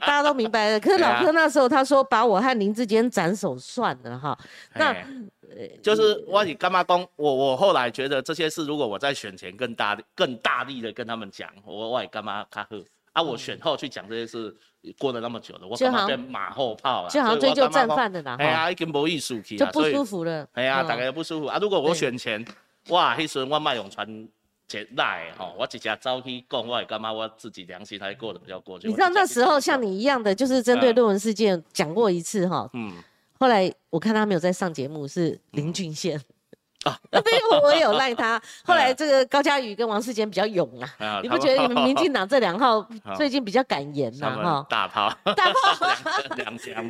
大家都明白了。可是老柯那时候他说把我和林志坚斩首算了哈，那就是我你干嘛讲我后来觉得这些事，如果我在选前更大力的跟他们讲，我也干嘛卡喝啊？我选后去讲这些事，过了那么久了，我干嘛变马后炮了？就好像追究战犯的啦，哎呀，已经没意思去了，就不舒服了。哎呀，大家不舒服啊！如果我选前，哇，那时候我卖用传。接赖吼，我直接走去讲，我也干嘛？我自己良心还过得比较过去。你知道那时候像你一样的，就是针对论文事件讲过一次哈。嗯。后来我看他没有再上节目，是林俊宪。对，我也有赖他。后来这个高嘉瑜跟王世坚比较勇啊，你不觉得你们民进党这两号最近比较敢言呐？哈，大炮，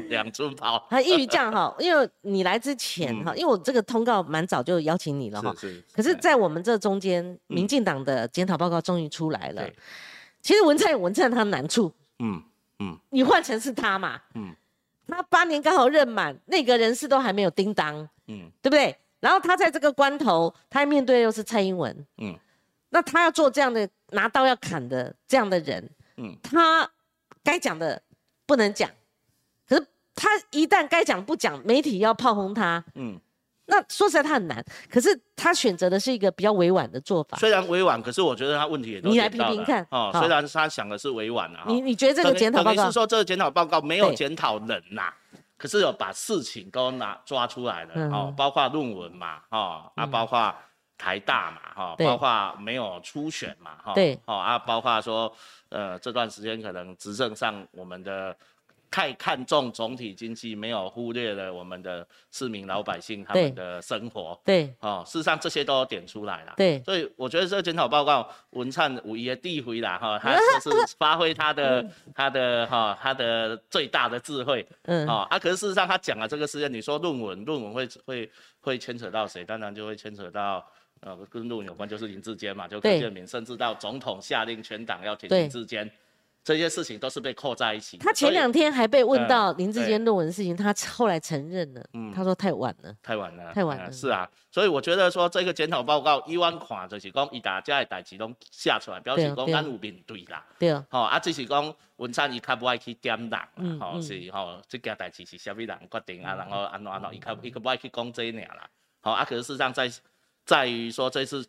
两寸炮。他一语这样哈，因为你来之前哈，因为我这个通告蛮早就邀请你了哈，可是，在我们这中间，民进党的检讨报告终于出来了。其实文灿他难处，你换成是他嘛，他8年刚好任满，内阁人事都还没有叮当，对不对？然后他在这个关头，他面对又是蔡英文，那他要做这样的拿刀要砍的这样的人，他该讲的不能讲，可是他一旦该讲不讲，媒体要炮轰他，那说实在他很难，可是他选择的是一个比较委婉的做法。虽然委婉，可是我觉得他问题也都你来批评看哦。虽然他想的是委婉啊，你觉得这个检讨报告等于是说这个检讨报告没有检讨人呐，可是有把事情都抓出来了哦，包括论文嘛哦啊，包括台大嘛哈，包括没有初选嘛哈，对哦啊，包括说这段时间可能执政上我们的。太看重总体经济，没有忽略了我们的市民老百姓他们的生活。对，哦，事实上这些都点出来了。对，所以我觉得这个检讨报告，文灿有他的地位啦，哈，他就是发挥他的最大的智慧。可是事实上他讲了这个事件，你说论文会牵扯到谁？当然就会牵扯到。跟论文有关就是林智坚嘛，就柯建铭，甚至到总统下令全党要挺林智坚。这些事情都是被扣在一起。他前2天还被问到林智坚论文的事情，他后来承认了，他说太晚了。是啊，所以我觉得说这个检讨报告，以往看就是讲伊大家的代志拢写出来，表示讲咱有面对啦。对啊。吼啊，只是讲文灿伊较不爱去点人啦，吼是吼，这件代志是啥物人决定啊，然后安怎，伊较不爱去讲这俩啦。好啊，可是事实上在于说这次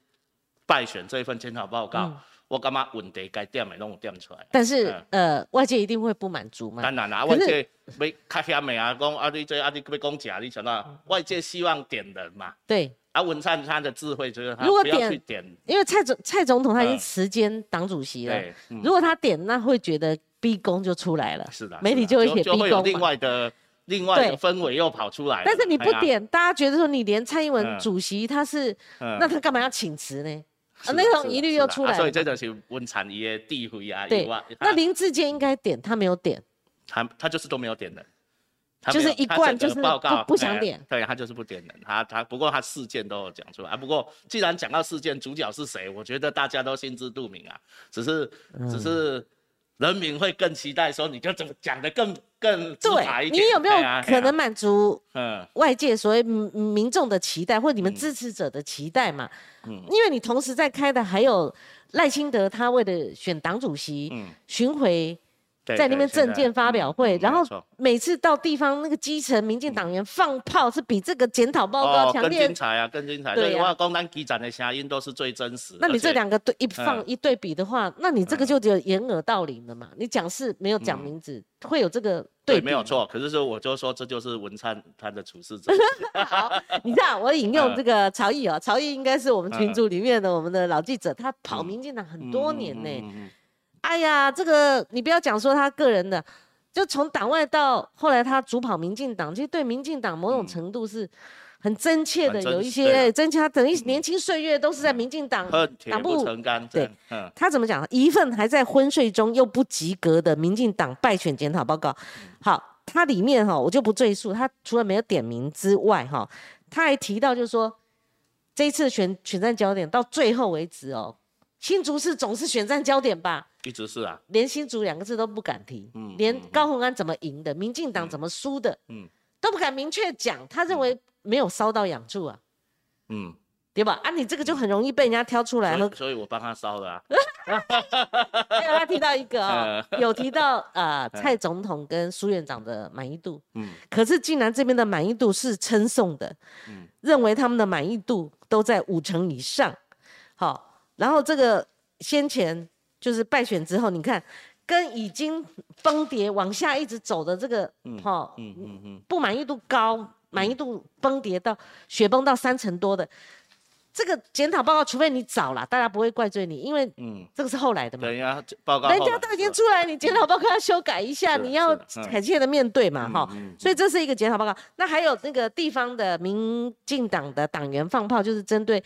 败选这份检讨报告。我感觉问题该点的拢有点出来，但是外界一定会不满足嘛。当然啦，外界要较嫌的啊，讲啊你这啊你要讲假，你想到外界希望点人嘛。对。啊，文灿他的智慧就是他不要去点，因为蔡总统他已经辞兼党主席了，如果他点，那会觉得逼宫就出来了。是的，媒体就会写逼宫嘛。就会有另外的氛围又跑出来。但是你不点，大家觉得说你连蔡英文主席他是，那他干嘛要请辞呢？那种疑虑又出来了，所以这就是文灿伊的地位啊。对，那林智坚应该点，他没有点，他就是都没有点人，就是一贯就是不想点。对，他就是不点人，他不过他事件都有讲出来。不过既然讲到事件，主角是谁，我觉得大家都心知肚明啊，只是人民会更期待说你就怎么讲得更直白一点。你有没有可能满足外界所谓民众的期待，或你们支持者的期待嘛？因为你同时在开的还有赖清德，他为了选党主席巡回，在那边政见发表会，然后每次到地方那个基层民进党员放炮是比这个检讨报告强烈，更精彩啊，更精彩。对，我讲咱基层的声音都是最真实。那你这两个一对比的话，那你这个就有掩耳盗铃了嘛？你讲是没有讲名字，会有这个对比。没有错。可是说我就说这就是文灿他的处事者。好，你知道我引用这个曹毅哦，曹毅应该是我们群组里面的我们的老记者，他跑民进党很多年呢。哎呀，这个你不要讲说他个人的，就从党外到后来他主跑民进党，其实对民进党某种程度是很真切的，有一些真切，他等于年轻岁月都是在民进党党部。对，他怎么讲？一份还在昏睡中又不及格的民进党败选检讨报告。好，他里面哈我就不赘述，他除了没有点名之外哈，他还提到就是说，这一次选战焦点到最后为止哦。新竹市总是选战焦点吧？一直是啊，连新竹2个字都不敢提，连高虹安怎么赢的，民进党怎么输的，都不敢明确讲。他认为没有烧到痒处啊，对吧？啊，你这个就很容易被人家挑出来了。所以我帮他烧了啊。还有他提到一个哦，有提到蔡总统跟苏院长的满意度，可是竟然这边的满意度是称颂的，认为他们的满意度都在50%以上，好。然后这个先前就是败选之后，你看跟已经崩跌往下一直走的这个不满意度高，满意度崩跌到雪崩到30%多的，这个检讨报告，除非你早了，大家不会怪罪你，因为这个是后来的嘛。对呀，报告人家都已经出来，你检讨报告要修改一下，你要恳切的面对嘛，哈。所以这是一个检讨报告。那还有那个地方的民进党的党员放炮，就是针对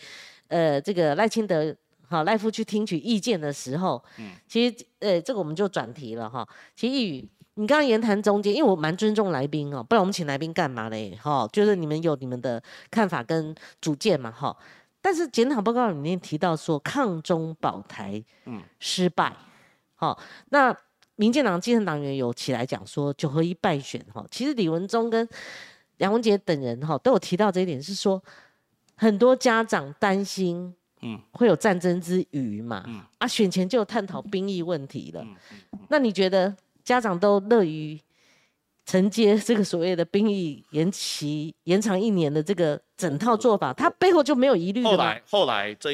这个赖清德好赖副去听取意见的时候，其实这个我们就转题了哈。其实一语。你刚刚言谈中间，因为我蛮尊重来宾哦，不然我们请来宾干嘛嘞？哈、哦，就是你们有你们的看法跟主见嘛，哈、哦。但是检讨报告里面提到说抗中保台，失败，好、哦，那民进党基层党员有起来讲说9合1败选，哈、哦，其实李文忠跟梁文杰等人哈、哦、都有提到这一点，是说很多家长担心。会有战争之余嘛？啊，选前就有探讨兵役问题了。那你觉得家长都乐于承接这个所谓的兵役延长1年的这个整套做法，它背后就没有疑虑了吗？后来这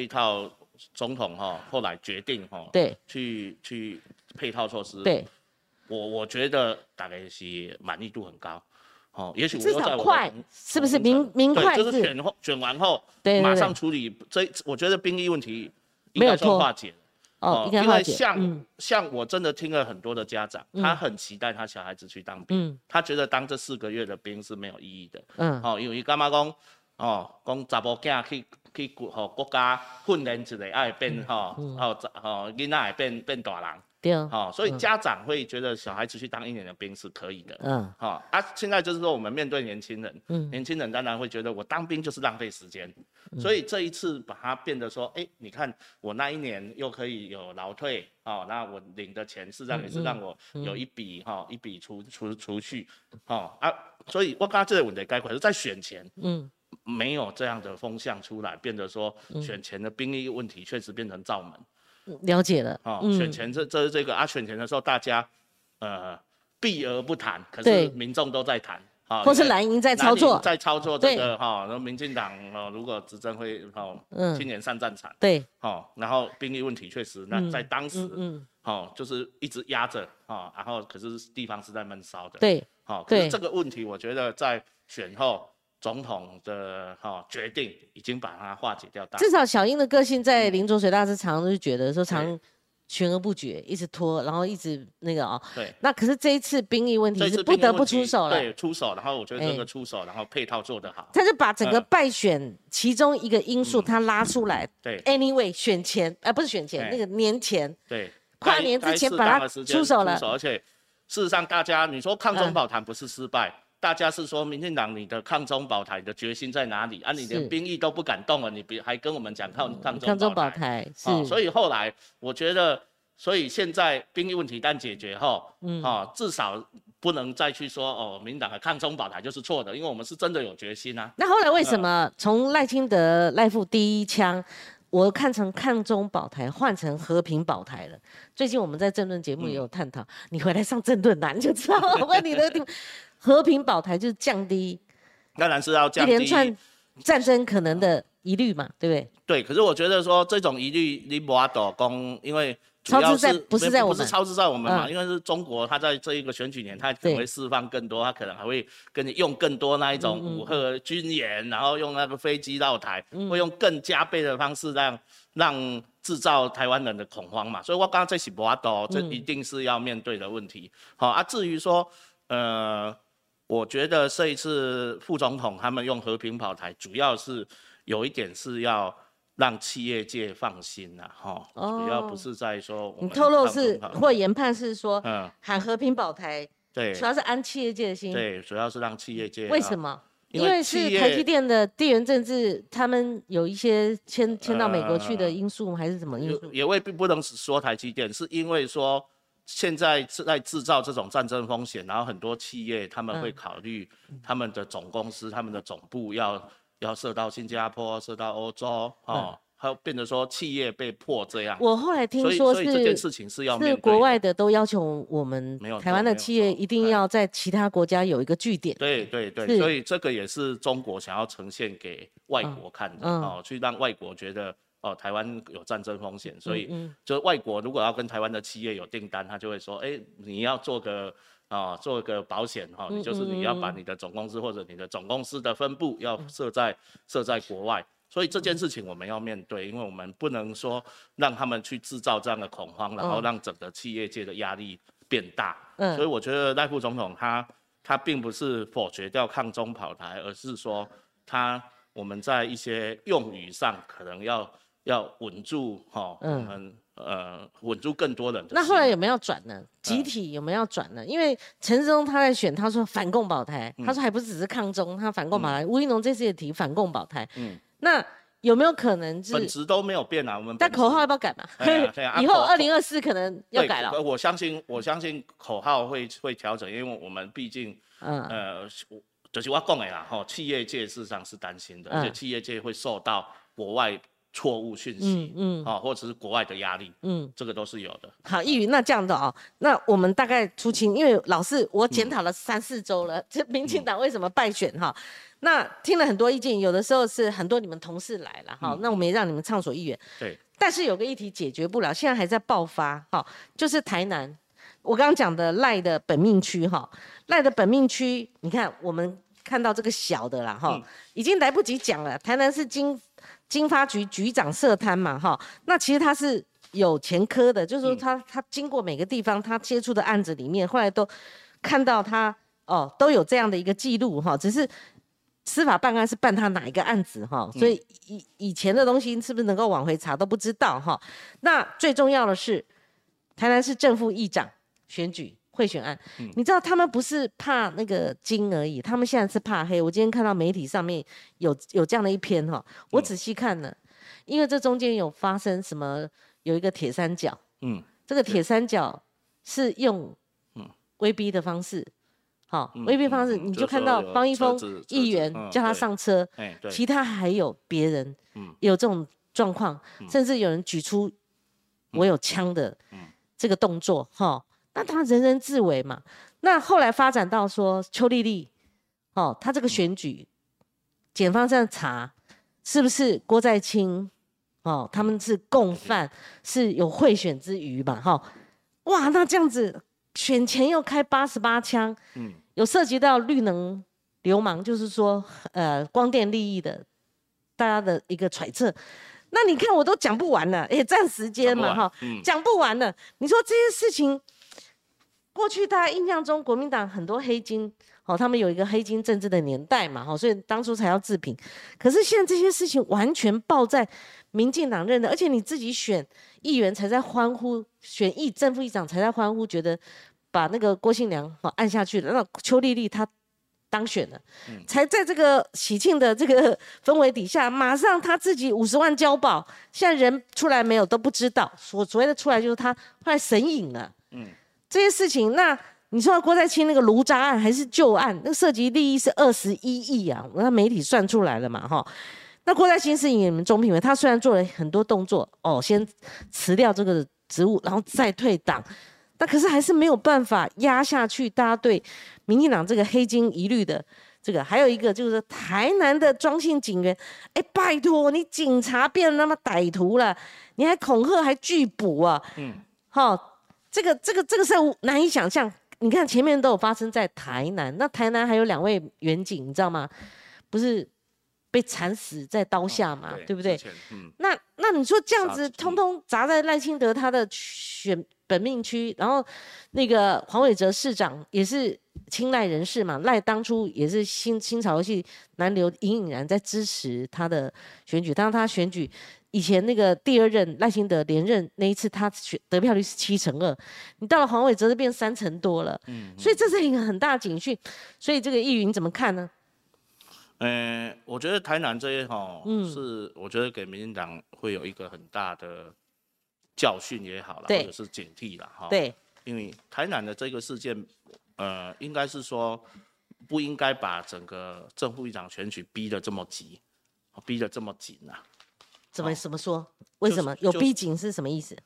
一套总统哈、哦，后来决定哈、哦，对，去配套措施，对，我觉得大概是满意度很高。哦，也许至少快，是不是明快？就是选完后，马上处理。这我觉得兵役问题应该算化解。哦，因为像我真的听了很多的家长，他很期待他小孩子去当兵，他觉得当这4个月的兵是没有意义的。哦，因为干嘛讲哦，讲查某囝去国家训练一下，爱变囡仔会变大人。对啊、哦，所以家长会觉得小孩子去当1年的兵是可以的。嗯，好、哦、啊，现在就是说我们面对年轻人，年轻人当然会觉得我当兵就是浪费时间，所以这一次把它变得说，哎，你看我那1年又可以有劳退，哦，那我领的钱事实上也是让我有一笔哈、哦、一笔储蓄，哦啊，所以我刚刚这个问题概括是在选前，没有这样的风向出来，变得说选前的兵役问题确实变成罩门。了解了，哦，选前这是这个啊，选前的时候大家，避而不谈，可是民众都在谈，啊，或是蓝营在操作，在操作这个哈，那民进党如果执政会哈，青年上战场，对，哦，然后兵役问题确实那在当时，哦，就是一直压着啊，然后可是地方是在闷烧的，对，好，可是这个问题我觉得在选后。总统的决定已经把它化解掉。至少小英的个性在林濁水大师常常就觉得说常悬而不决，一直拖，然后一直那个哦。对。那可是这一次兵役问题是不得不出手了。对，出手。然后我觉得这个出手，然后配套做得好。他就把整个败选其中一个因素他拉出来。对。Anyway， 选前不是选前，那个年前。对。跨年之前把它出手了。而且事实上，大家你说抗中保台不是失败。大家是说，民进党你的抗中保台的决心在哪里啊？你连兵役都不敢动了，你还跟我们讲抗中保台？是、哦，所以后来我觉得，所以现在兵役问题但解决后，哦，至少不能再去说哦，民党的抗中保台就是错的，因为我们是真的有决心啊。那后来为什么从赖清德赖副第一枪？我看成抗中保台，换成和平保台了。最近我们在政论节目也有探讨，你回来上政论栏就知道。我问你的地方，和平保台就是降低，当然是要降低一连串战争可能的疑虑嘛，对不对？对，可是我觉得说这种疑虑你无法度讲，因为主要是不是超支在我们嘛，因为是中国，他在这一个选举年，他可能会释放更多，他可能还会跟你用更多那一种武赫军演，然后用那个飞机绕台，会用更加倍的方式让制造台湾人的恐慌嘛。所以我刚刚在洗博斗，这一定是要面对的问题。好、啊，至于说我觉得这一次副总统他们用和平保台，主要是有一点是要。让企业界放心啦，哈，主要不是在说我们你透露是或研判是说，喊和平保台，对，主要是安企业界的心，对，主要是让企业界。为什么？因为是台积电的地缘政治，他们有一些迁到美国去的因素，还是什么因素？也未必不能只说台积电，是因为说现在在制造这种战争风险，然后很多企业他们会考虑他们的总公司、他们的总部要射到新加坡，射到欧洲，哦，还有变得说企业被迫这样。我后来听说是这件事情是要面对的，是国外的都要求我们台湾的企业一定要在其他国家有一个据点。对对对，所以这个也是中国想要呈现给外国看的，哦，去让外国觉得哦，台湾有战争风险，所以就外国如果要跟台湾的企业有订单，他就会说，哎，你要做个保险哈，你就是你要把你的总公司或者你的总公司的分部要设在国外，所以这件事情我们要面对，因为我们不能说让他们去制造这样的恐慌，然后让整个企业界的压力变大。嗯，所以我觉得赖副总统他并不是否决掉抗中保台，而是说我们在一些用语上可能要稳住哈，稳住更多人。那后来有没有转呢？集体有没有转呢？因为陈时中他在选，他说反共保台，他说还不只是抗中，他反共保台。吴怡农这次也提反共保台，那有没有可能是本质都没有变啊？我们但口号要不要改嘛？以后2024可能要改了。我相信口号会调整，因为我们毕竟就是我讲的啦，企业界事实上是担心的，而且企业界会受到国外错误讯息，或者是国外的压力，这个都是有的。好，奕宇，那这样的哦，那我们大概出清，因为老师我检讨了3、4周了，这民进党为什么败选哈？那听了很多意见，有的时候是很多你们同事来了哈，那我们也让你们畅所欲言。对，但是有个议题解决不了，现在还在爆发哈，就是台南。我刚刚讲的赖的本命区哈，赖的本命区，你看我们看到这个小的啦哈，已经来不及讲了。台南是经发局局长涉贪嘛哈，那其实他是有前科的，就是说他经过每个地方他接触的案子里面，后来都看到他哦都有这样的一个记录哈，只是司法办案是办他哪一个案子哈，所以以前的东西是不是能够往回查都不知道哈。那最重要的是，台南市正副议长选举贿选案，你知道他们不是怕那个金而已，他们现在是怕黑。我今天看到媒体上面有这样的一篇哈，我仔细看了，因为这中间有发生什么，有一个铁三角，这个铁三角是用威逼的方式，好，威逼方式，你就看到方一峰议员叫他上车，其他还有别人有这种状况，甚至有人举出我有枪的这个动作哈。那他人人自危嘛，那后来发展到说邱丽丽，哦，他这个选举，检方在查是不是郭在清，哦，他们是共犯，是有贿选之余嘛，哈、哦，哇，那这样子选前又开88枪，有涉及到绿能流氓，就是说光电利益的，大家的一个揣测。那你看我都讲不完了，也占时间嘛，哈，讲不完了。你说这些事情。过去大家印象中，国民党很多黑金，哦，他们有一个黑金政治的年代嘛，哦，所以当初才要治平。可是现在这些事情完全爆在民进党认的，而且你自己选议员才在欢呼，选正副议长才在欢呼，觉得把那个郭信良按下去了，那邱丽丽她当选了，才在这个喜庆的这个氛围底下，马上他自己50万交保，现在人出来没有都不知道，所谓的出来就是他后来神隐了，这些事情，那你说郭在清那个卢渣案还是旧案，那涉及利益是21亿啊，那媒体算出来了嘛，哈。那郭在清是你们中评委，他虽然做了很多动作，哦，先辞掉这个职务，然后再退党，那可是还是没有办法压下去大家对民进党这个黑金疑虑的这个。还有一个就是台南的庄姓警员，哎，拜托你警察变得那么歹徒了，你还恐吓还拒捕啊，哈。这个是难以想象。你看前面都有发生在台南，那台南还有2位员警，你知道吗？不是被惨死在刀下嘛，对不对？那你说这样子，通通砸在赖清德他的选本命区，然后那个黄伟哲市长也是亲赖人士嘛，赖当初也是新潮系南流隐隐然在支持他的选举，当他选举。以前那个第二任赖清德连任那一次，他得票率是72%，你到了黄伟哲这变3成多了，所以这是一个很大的警讯。所以这个议员怎么看呢？我觉得台南这些是我觉得给民进党会有一个很大的教训也好啦，或者是警惕啦哈。对，因为台南的这个事件，应该是说不应该把整个正副议长选举逼得这么急，逼得这么紧啊。怎么说？为什么有逼紧是什么意思？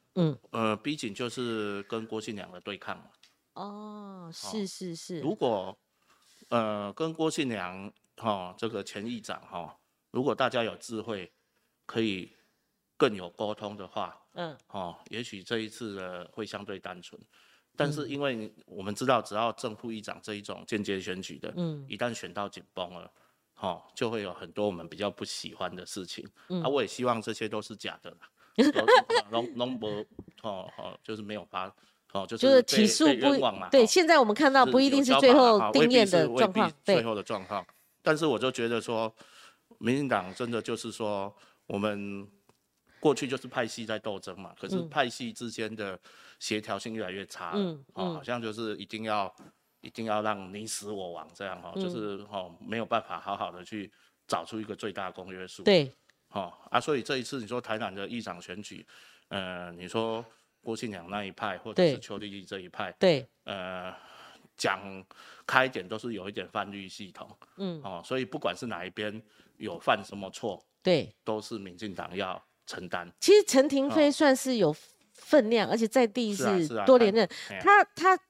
逼紧就是跟郭信良的对抗嘛。哦，是。如果跟郭信良这个前议长如果大家有智慧，可以更有沟通的话，也许这一次的会相对单纯。但是因为我们知道，只要正副议长这一种间接选举的，一旦选到紧绷了，就会有很多我们比较不喜欢的事情。啊，我也希望这些都是假的啦，就是没有发。就是起诉不对，现在我们看到不一定是最后定谳的状况，最后的状况。但是我就觉得说，民进党真的就是说，我们过去就是派系在斗争嘛，可是派系之间的协调性越来越差了，好像就是一定要让你死我亡这样，就是没有办法好好的去找出一个最大公约数。对，所以这一次你说台南的议长选举，你说。郭庆良那一派，或者是邱丽丽这一派，对，讲开一点都是有一点泛绿系统，所以不管是哪一边有犯什么错，对，都是民进党要承担。其实陈亭妃算是有分量，而且在地是多连任，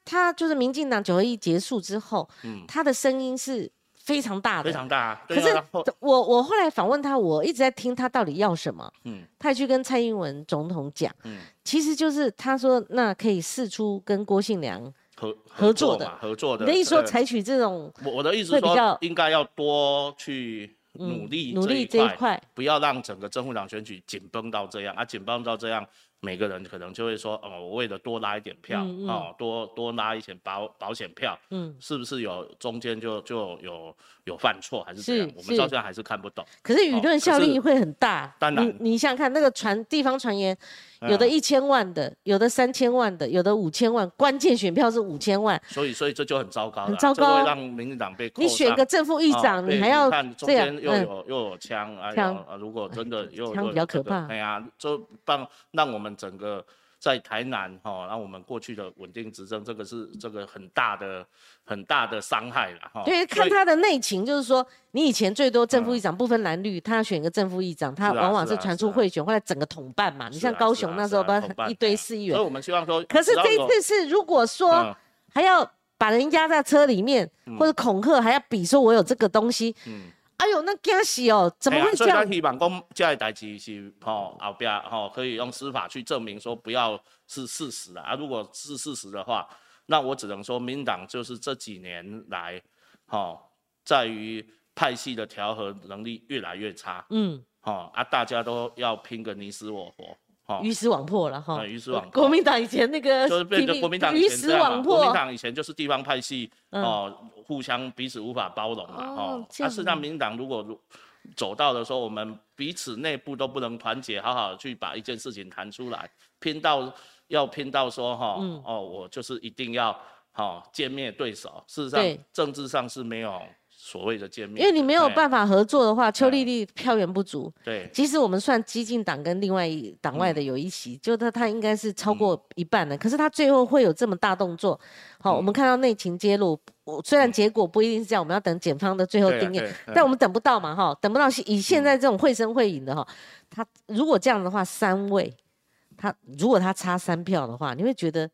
他就是民进党9合1结束之后，他的声音是非常大的，非常大啊。可是我后来访问他，我一直在听他到底要什么。他也去跟蔡英文总统讲，其实就是他说那可以释出跟郭庆良合作的。你的意思说采取这种，我的意思说应该要多去努力这一块，不要让整个政府党选举紧绷到这样啊，紧绷到这样。每个人可能就会说，哦，我为了多拉一点票，多拉一些保险票，是不是有中间就有犯错还是怎样？我们到现在还是看不懂。可是舆论效力会很大，当然，你想想看，那个地方传言，有的1000万的，有的3000万的，有的5000万，关键选票是5000万，所以这就很糟糕了，很糟糕，让民进党被扣上。你选个正副议长，你还要这样，又有枪，如果真的又枪比较可怕，哎呀，就让我们。整个在台南让我们过去的稳定执政，这个很大的伤害了哈。对，看他的内情，就是说你以前最多正副议长不分蓝绿，他要选一个正副议长，他往往是传出贿选，后来整个统办嘛。你像高雄那时候，一堆市议员。所以我们希望说，可是这一次是如果说还要把人压在车里面，或者恐吓，还要比说我有这个东西。哎呦，那惊死哦！怎么会这样？所以，咱希望讲这个代志是后边可以用司法去证明说不要是事实啊。如果是事实的话，那我只能说，民党就是这几年来，在于派系的调和能力越来越差。大家都要拼个你死我活。鱼死网破了哈，鱼死网破。国民党以前那个就是变成国民党以前这样嘛，国民党以前就是地方派系互相彼此无法包容嘛但是那民进党如果走到的时候，我们彼此内部都不能团结，好好去把一件事情谈出来，拼到说我就是一定要歼灭对手。事实上，政治上是没有。所谓的见面，因为你没有办法合作的话，邱丽丽票源不足。对，即使我们算基进党跟另外一党外的有一席，就他应该是超过一半的。可是他最后会有这么大动作，我们看到内情揭露，虽然结果不一定是这样，我们要等检方的最后定谳，但我们等不到嘛等不到以现在这种绘声绘影的他如果这样的话，3位，如果他差3票的话，你会觉得。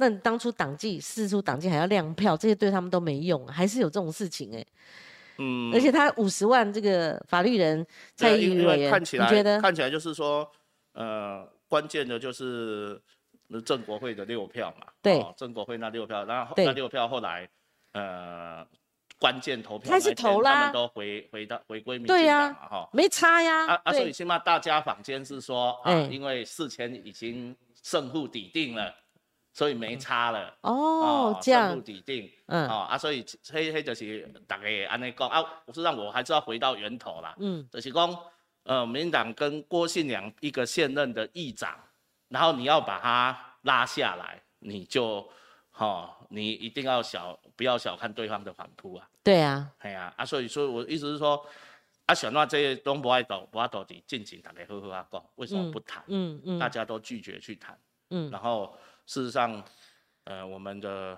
那你当初党纪释出党纪还要亮票，这些对他们都没用，还是有这种事情而且他50万这个法律人蔡英文委员，你觉得看起来就是说，关键的就是郑国会的6票嘛，对，郑国会那6票，然后那6票后来关键投票那天他们都回归民进党嘛没差呀所以起码大家坊间是说因为4千已经胜负底定了。所以没差了这样不抵定所以那就是大家这样说事实上我还是要回到源头啦就是说民进党跟郭庆良一个现任的议长，然后你要把他拉下来，你一定要不要小看对方的反扑啊。对啊，哎呀所以我意思是说。想到这些都不爱斗的，静静大家好好讲，为什么不谈？大家都拒绝去谈。然后事实上，我们的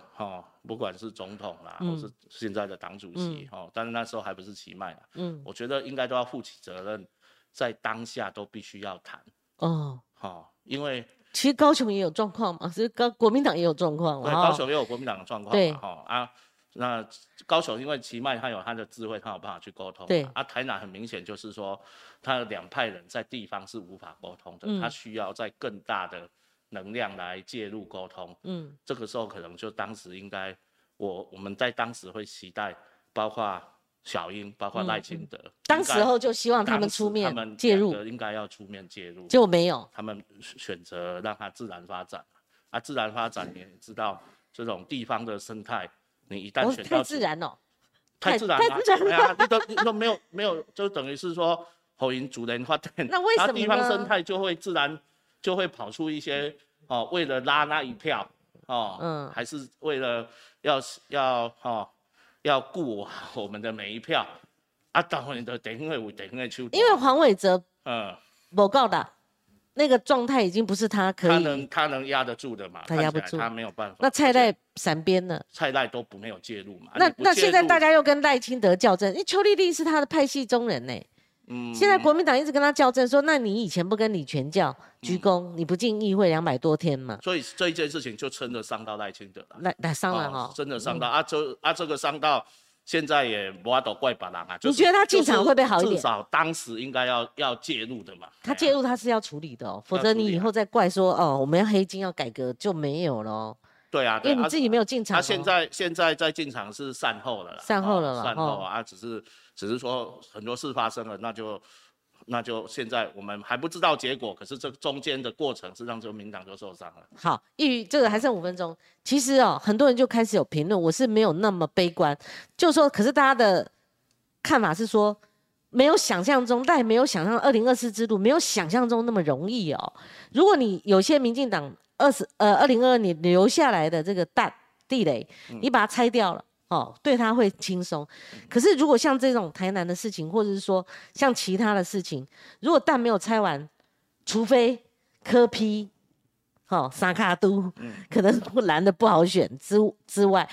不管是总统啦，或是现在的党主席但是那时候还不是期迈啦。我觉得应该都要负起责任，在当下都必须要谈。因为其实高雄也有状况嘛，其实国民党也有状况。对，高雄也有国民党的状况嘛。那高雄因为其迈他有他的智慧，他有办法去沟通。对台南很明显就是说，他的2派人在地方是无法沟通的，他需要在更大的能量来介入沟通。这个时候可能就当时应该我们在当时会期待，包括小英，包括赖清德，当时候就希望他们出面介入，应该要出面介入，结果没有，他们选择让它自然发展。啊，自然发展你也知道，这种地方的生态，你一旦选到、哦、太自然哦，太自然了，哎呀，你都没有，就等于是说后因主人发展，那为什么地方生态就会自然就会跑出一些哦，为了拉那一票哦，嗯，还是为了要哦。要顾我们的每一票，啊，当然就等于有等于手。因为黄伟哲，不够的，那个状态已经不是他可以。他能压得住的嘛？他压不住，他没有办法。那蔡赖闪边呢？蔡赖都没有介入嘛。那现在大家又跟赖清德较真，因为邱丽丽是他的派系中人呢、欸。嗯。现在国民党一直跟他较真，说那你以前不跟李全教鞠躬，你不进议会200多天嘛？所以这一件事情就真的伤到赖清德了。那伤了哈，真的伤到这个伤到现在也没法怪别人啊。你觉得他进场会不会好一点？至少当时应该要介入的嘛。他介入他是要处理的哦，否则你以后再怪说哦，我们要黑金要改革就没有了。对啊，因为你自己没有进场。他现在在进场是善后了啦，善后啊，只是说很多事发生了，那就现在我们还不知道结果，可是这中间的过程是让国民党就受伤了。好，一语这个还剩5分钟。其实哦，很多人就开始有评论，我是没有那么悲观，就说可是大家的看法是说，没有想象中，但也没有想象2024之路没有想象中那么容易哦。如果你有些民进党2022年留下来的这个地雷，你把它拆掉了。哦，对他会轻松，可是如果像这种台南的事情，或者是说像其他的事情，如果蛋没有拆完，除非柯批，好、哦、沙卡都，可能蓝的不好选之外，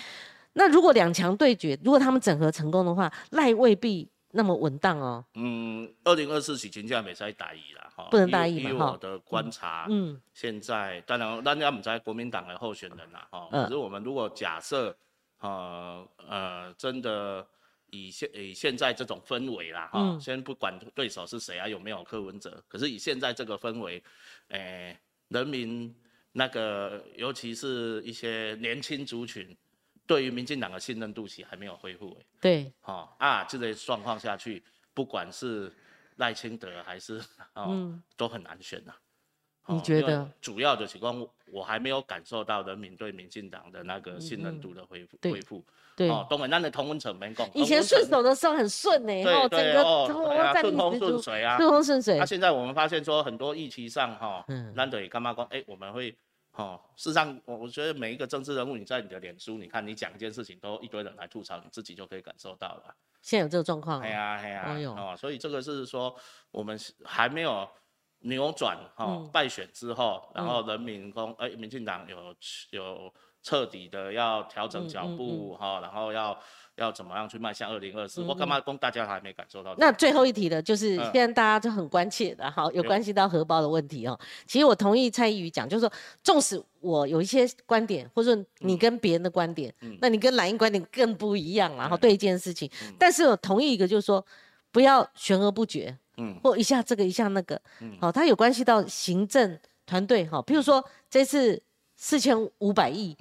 那如果2强对决，如果他们整合成功的话，赖未必那么稳当哦。嗯，2024是真正袂使大意啦，不能大意嘛。以我的观察，现在当然咱也唔知国民党的候选人啦，哈、可是我们如果假设。真的以现在这种氛围啦，哈、先不管对手是谁啊，有没有柯文哲，可是以现在这个氛围，人民那个，尤其是一些年轻族群，对于民进党的信任度其实还没有恢复、欸。对，哦啊，这个状况下去，不管是赖清德还是都很难选呐、啊。你觉得主要的情况，我还没有感受到人民对民进党的那个信任度的恢复。对，哦，当然，咱的同温层没讲。以前顺手的时候很顺呢，哦，整个顺风顺水啊，顺风顺水。那现在我们发现说，很多议题上哈，咱得干嘛讲？哎，我们会，哦，事实上，我觉得每一个政治人物，你在你的脸书，你看你讲一件事情，都一堆人来吐槽，你自己就可以感受到了。现在有这个状况。哎呀哎呀，哦，所以这个是说，我们还没有。扭转败选之后，然后人民公民进党有彻底的要调整脚步哈，然后要怎么样去迈向2024？我干嘛公大家还没感受到？那最后一题了，就是现在大家就很关切的哈，有关系到荷包的问题哦。其实我同意蔡依瑜讲，就是说，纵使我有一些观点，或者说你跟别人的观点，那你跟蓝营观点更不一样然后对一件事情，但是我同意一个，就是说不要悬而不决。或一下这个一下那个，好、哦，它有关系到行政团队哈，譬如说这次4500亿，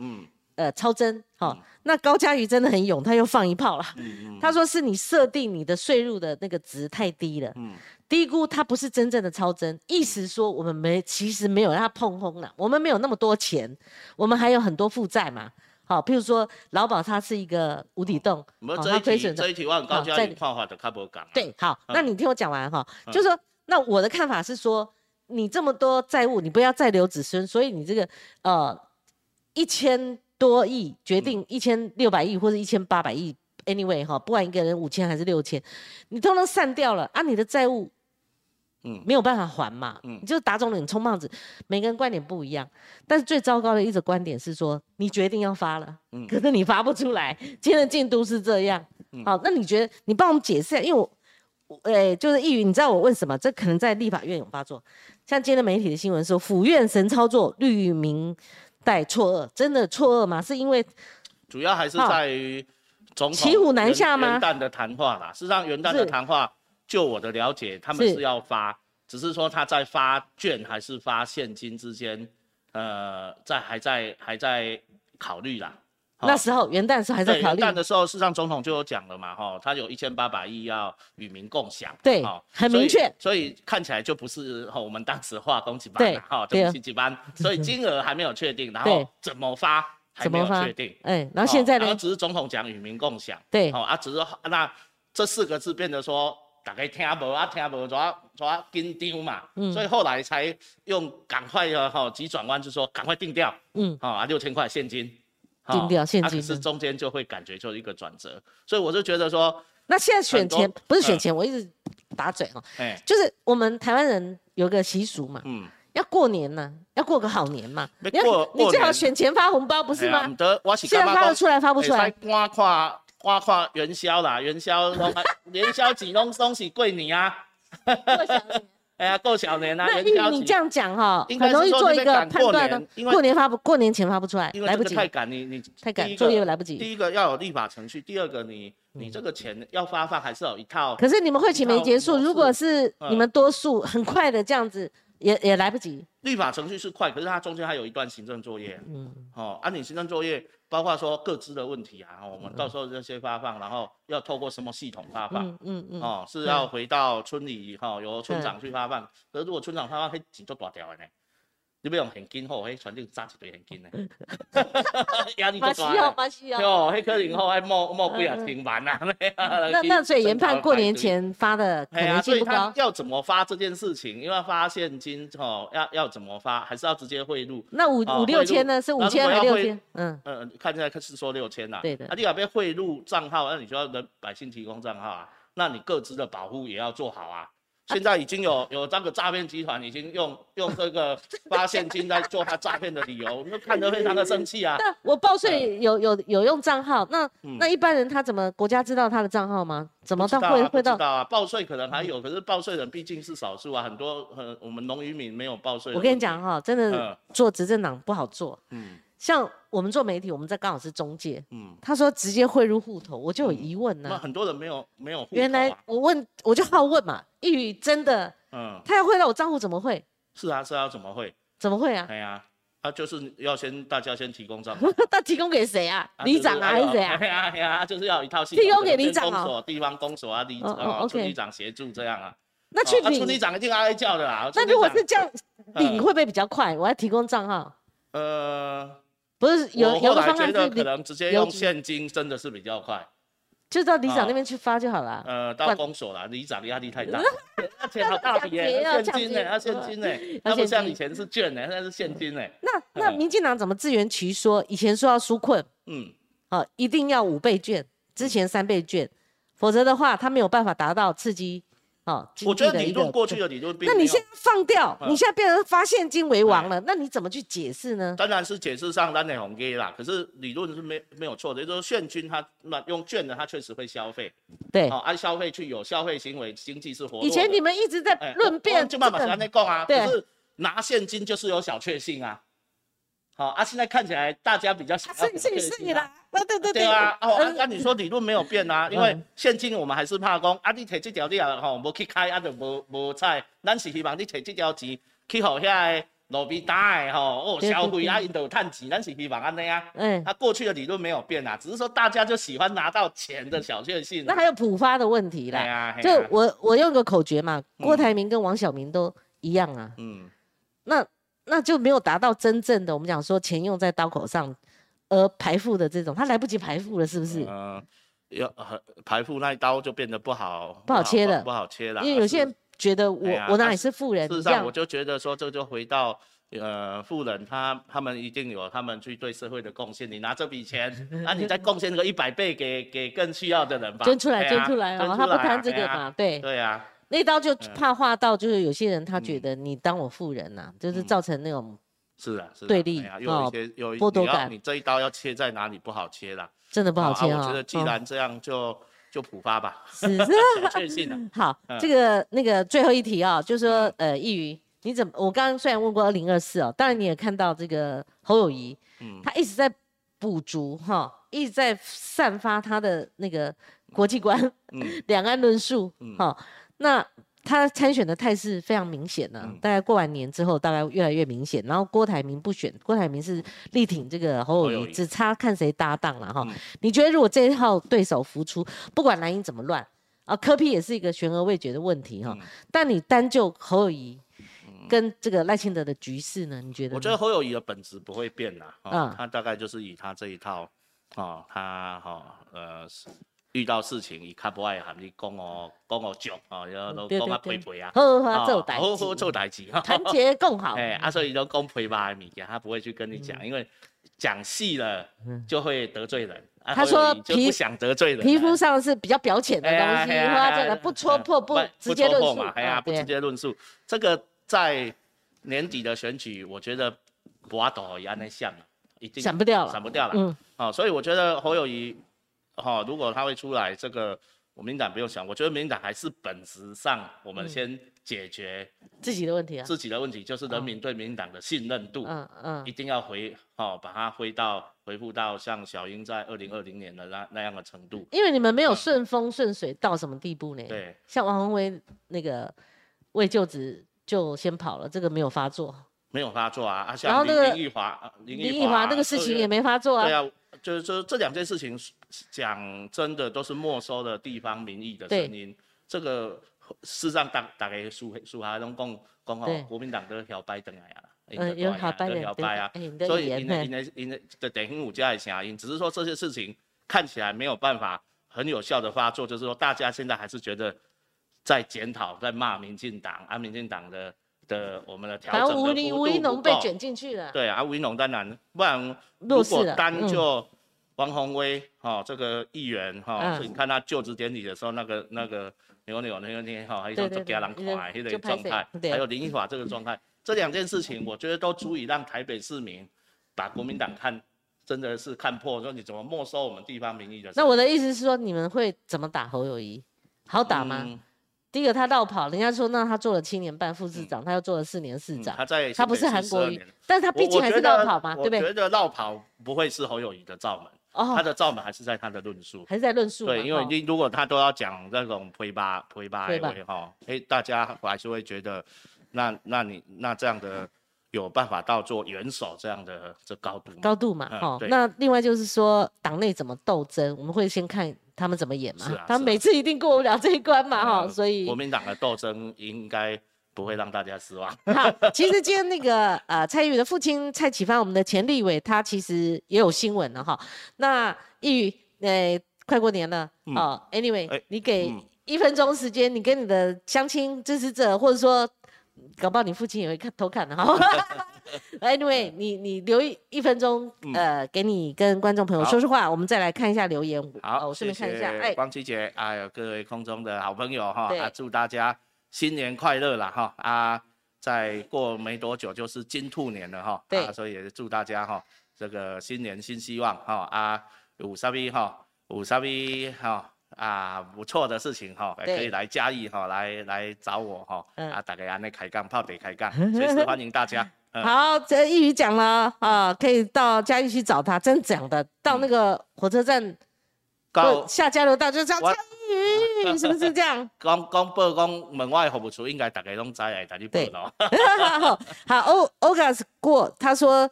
超增，好、哦，那高嘉瑜真的很勇，他又放一炮了，他说是你设定你的税入的那个值太低了，低估它不是真正的超增，意思说我们其实没有让它碰轰了，我们没有那么多钱，我们还有很多负债嘛。好，譬如说劳保它是一个无底洞，这一题我很高嘉瑜看法就较无同。对，好，那你听我讲完哈，就是说，那我的看法是说，你这么多债务，你不要再留子孙，所以你这个1000多亿决定1600亿或者1800亿 ，anyway 哈，不管一个人5000还是6000，你都能散掉了啊，你的债务。没有办法还嘛，你就是打肿脸充胖子，每个人观点不一样。但是最糟糕的一种观点是说，你决定要发了，可是你发不出来，今天的进度是这样。好，那你觉得你帮我们解释一下，因为就是一语，你知道我问什么？这可能在立法院有发作，像今天媒体的新闻说，府院神操作绿民代错愕，真的错愕吗？是因为主要还是在于总统骑虎难下吗？元旦的谈话啦，事实上元旦的谈话。就我的了解，他们是要发，只是说他在发券还是发现金之间，还在考虑啦。那时候元旦的时候还在考虑。元旦的时候，事实上总统就有讲了嘛，他有1800亿要与民共享，对，很明确。所以看起来就不是我们当时画公几班了，就几几班，所以金额还没有确定，然后怎么发还没有确定，哎，然后现在呢？只是总统讲与民共享，对，只是那这4个字变得说。 大家听无啊，听无，抓紧张嘛，所以后来才用赶快急转弯，就说赶快定掉，6000块现金，定掉现金，是中间就会感觉就是一个转折，所以我就觉得说，那现在选前不是选前，我一直打嘴哈，就是我们台湾人有个习俗嘛，要过年呢，要过个好年嘛，你最好选前发红包不是吗？现在发得出来发不出来？ 看元宵啦，元宵几拢是过年啊，过小年啊。那因为你这样讲哈，很容易做一个判断呢。过年前发不出来，来不及。太赶，你太赶，作业来不及。第一个要有立法程序，第二个你这个钱要发放还是有一套。可是你们会期没结束，如果是你们多数，很快的这样子也来不及。立法程序是快，可是它中间还有一段行政作业。你行政作业。 包括说各自的问题啊，我们到时候这些发放，然后要透过什么系统发放？是要回到村里由村长去发放。可是如果村长发放，嘿，钱都大条的呢，你要用现金吼，嘿，船顶扎一堆现金呢，压力大。蛮需要。哟，嘿，可能吼还冒几啊千万啊。那所以研判过年前发的可能性不高。要怎么发这件事情，因为发现金吼要怎么发，还是要直接汇入。那5、6千呢？是5000还是6000？看起来是说6000啦。对的。你要被汇入账号，那你就要百姓提供账号啊。那你各自的保护也要做好啊。 现在已经有这个诈骗集团已经用这个发现金在做他诈骗的理由，那看得非常的生气啊。那我报税有用账号，那一般人他怎么国家知道他的账号吗？怎么到会到？知道啊，报税可能还有，可是报税人毕竟是少数啊，很多我们农渔民没有报税。我跟你讲哈，真的做执政党不好做。像我们做媒体，我们在刚好是中介。他说直接汇入户头，我就有疑问呢。那很多人没有户头。原来我就好问嘛，一语真的，他要汇到我账户怎么汇？是啊，怎么汇？怎么汇啊？哎呀，他就是要大家先提供账户。那提供给谁啊？里长啊还是谁啊？哎呀，就是要一套系统。提供给里长啊，地方公所啊，村里长协助这样啊。 那去领，村里长一定哀叫的啦。那如果是这样领，会不会比较快？我要提供账号。不是有个方案是可能直接用现金，真的是比较快。就到里长那边去发就好了。到公所啦，里长压力太大，而且好大笔耶，现金耶，那不像以前是券呢，现在是现金呢。那民进党怎么自圆其说？以前说要纾困，一定要5倍券，之前3倍券，否则的话他没有办法达到刺激。 我觉得理论过去的理论，那你现在放掉，你现在变成发现金为王了，那你怎么去解释呢？当然是解释上咱内红 A 啦，可是理论是没有错的，也就是现金它用券的，它确实会消费，对，按消费去有消费行为，经济是活络的。以前你们一直在论辩，就慢慢在那讲啊，可是拿现金就是有小确幸啊。 好啊，现在看起来大家比较喜欢是你啦，对啊，按你说理论没有变啊，因为现金我们还是怕讲，你摕这条你啊吼，无去开就无菜，咱是希望你摕这条钱去互遐个路边摊的吼，消费因就有趁钱，咱是希望安尼啊。过去的理论没有变啊，只是说大家就喜欢拿到钱的小确幸。那还有普发的问题啦，就我用个口诀嘛，郭台铭跟王晓明都一样啊，那就没有达到真正的我们讲说钱用在刀口上，而排富的这种，他来不及排富了，是不是？排富那一刀就变得不好切了，不好切了。因为有些人觉得我哪里是富人？事实上，我就觉得说这就回到富人他们一定有他们去对社会的贡献。你拿这笔钱，那你再贡献个100倍给更需要的人吧。捐出来啊！他不贪这个嘛，对。对啊。 那刀就怕划到，就是有些人他觉得你当我富人呐，就是造成那种对立哦，剥夺感。你这一刀要切在哪里不好切啦，真的不好切啊！我觉得既然这样就普发吧，确信了。好，这个那个最后一题啊，就是说易余，你怎么？我刚刚虽然问过2024哦，当然你也看到这个侯友宜，他一直在补足哈，一直在散发他的那个国际观、两岸论述哈。那他参选的态势非常明显了，大概过完年之后，大概越来越明显。然后郭台铭不选，郭台铭是力挺这个侯友宜，只差看谁搭档了哈。你觉得如果这一套对手浮出，不管蓝营怎么乱啊，柯 P 也是一个悬而未决的问题哈。但你单就侯友宜跟这个赖清德的局势呢？你觉得？我觉得侯友宜的本质不会变啦，他大概就是以他这一套，他遇到事情，伊较不爱含你讲哦，讲哦足哦，要都讲啊陪陪啊，好好做代，好好做代志，团结共好。哎，所以都讲陪吧的物件，他不会去跟你讲，因为讲细了就会得罪人。他说不想得罪人，皮肤上是比较表浅的东西，他这个不戳破，不直接论述，哎呀，不直接论述。这个在年底的选举，我觉得不阿斗也安那像了，一定闪不掉了，闪不掉了。所以我觉得侯友宜。如果他会出来，这个我民进党不用想，我觉得民进党还是本质上，我们先解决自己的问题啊。自己的问题就是人民对民进党的信任度，一定要把它回复到像小英在2020年的那样的程度。因为你们没有顺风顺水到什么地步呢？对，像王宏威那个未就职就先跑了，这个没有发作，没有发作啊。然后那个林奕华那个事情也没发作啊。对啊。就是这两件事情，讲真的都是没收了地方民意的声音。这个事实上大家输下拢讲吼，国民党都摇摆回来啦，摇摆啊。所以因为的等于有这的声音，只是说这些事情看起来没有办法很有效的发作，就是说大家现在还是觉得在检讨，在骂民进党，民进党的我们的调整的幅度不够，吴怡农被卷进去了。对啊，吴怡农当然，不然如果单就王宏威这个议员你看他就职典礼的时候，那个扭还有做家人看那个状态，还有林奕华这个状态，这两件事情我觉得都足以让台北市民把国民党真的是看破，说你怎么没收我们地方民意的。那我的意思是说，你们会怎么打侯友宜？好打吗？第一个他绕跑，人家说那他做了7年半副市长，他又做了4年市长。他不是韩国瑜，但是他毕竟还是绕跑嘛，对不对？我觉得绕跑不会是侯友宜的罩门，他的罩门还是在他的论述，还是在论述。对，因为你如果他都要讲那种推吧大家还是会觉得，那这样的有办法到做元首这样的这高度嘛，那另外就是说党内怎么斗争，我们会先看。他们怎么演嘛？他们每次一定过不了这一关嘛，所以国民党的斗争应该不会让大家失望。好，其实今天那个蔡依瑜的父亲蔡启藩，我们的前立委，他其实也有新闻了哈。那依瑜，快过年了哦。Anyway， 你给1分钟时间，你跟你的乡亲支持者，或者说，搞不好你父亲也会偷看的哈。Anyway， 你留1分钟，给你跟观众朋友说说话，我们再来看一下留言。好，我顺便看一下。光七姐，各位空中的好朋友哈，祝大家新年快乐啦哈！再过没多久就是金兔年了哈，对，所以也祝大家哈，这个新年新希望哈有啥咪哈。不错的事情可以来嘉义来找我大家这样开杠泡茶开杠，随时欢迎大家。好，这一语讲了可以到嘉义去找他，真讲的，到那个火车站下交流道就叫嘉义，是不是这样？讲报讲门外服务处应该大家拢知来，但你不咯？好 ，Ogas 过他说，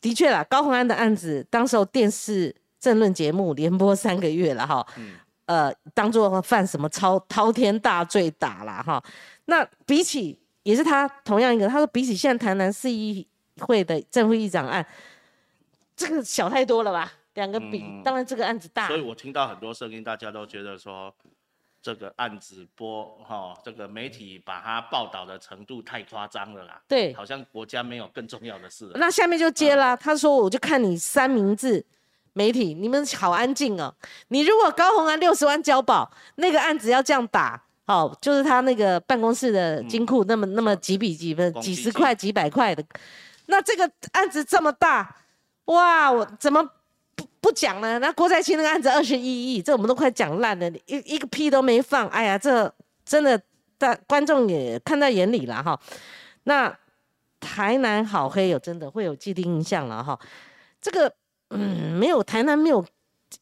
的确啦，高虹安的案子，当时候电视政论节目连播3个月了哈。当作犯什么滔天大罪打啦哈，那比起也是他同样一个，他说比起现在台南市议会的正副议长案，这个小太多了吧？两个比，当然这个案子大。所以我听到很多声音，大家都觉得说这个案子这个媒体把它报道的程度太夸张了啦。对，好像国家没有更重要的事。那下面就接啦，他说我就看你三明治。媒体，你们好安静哦！你如果高虹安60万交保那个案子要这样打，就是他那个办公室的金库那么几分几十块几百块的，那这个案子这么大，哇，我怎么不讲呢？那郭在清那个案子21亿，这我们都快讲烂了，一个屁都没放。哎呀，这真的，观众也看在眼里了哈。那台南好黑有真的会有既定印象了哈，这个。没有台南没有，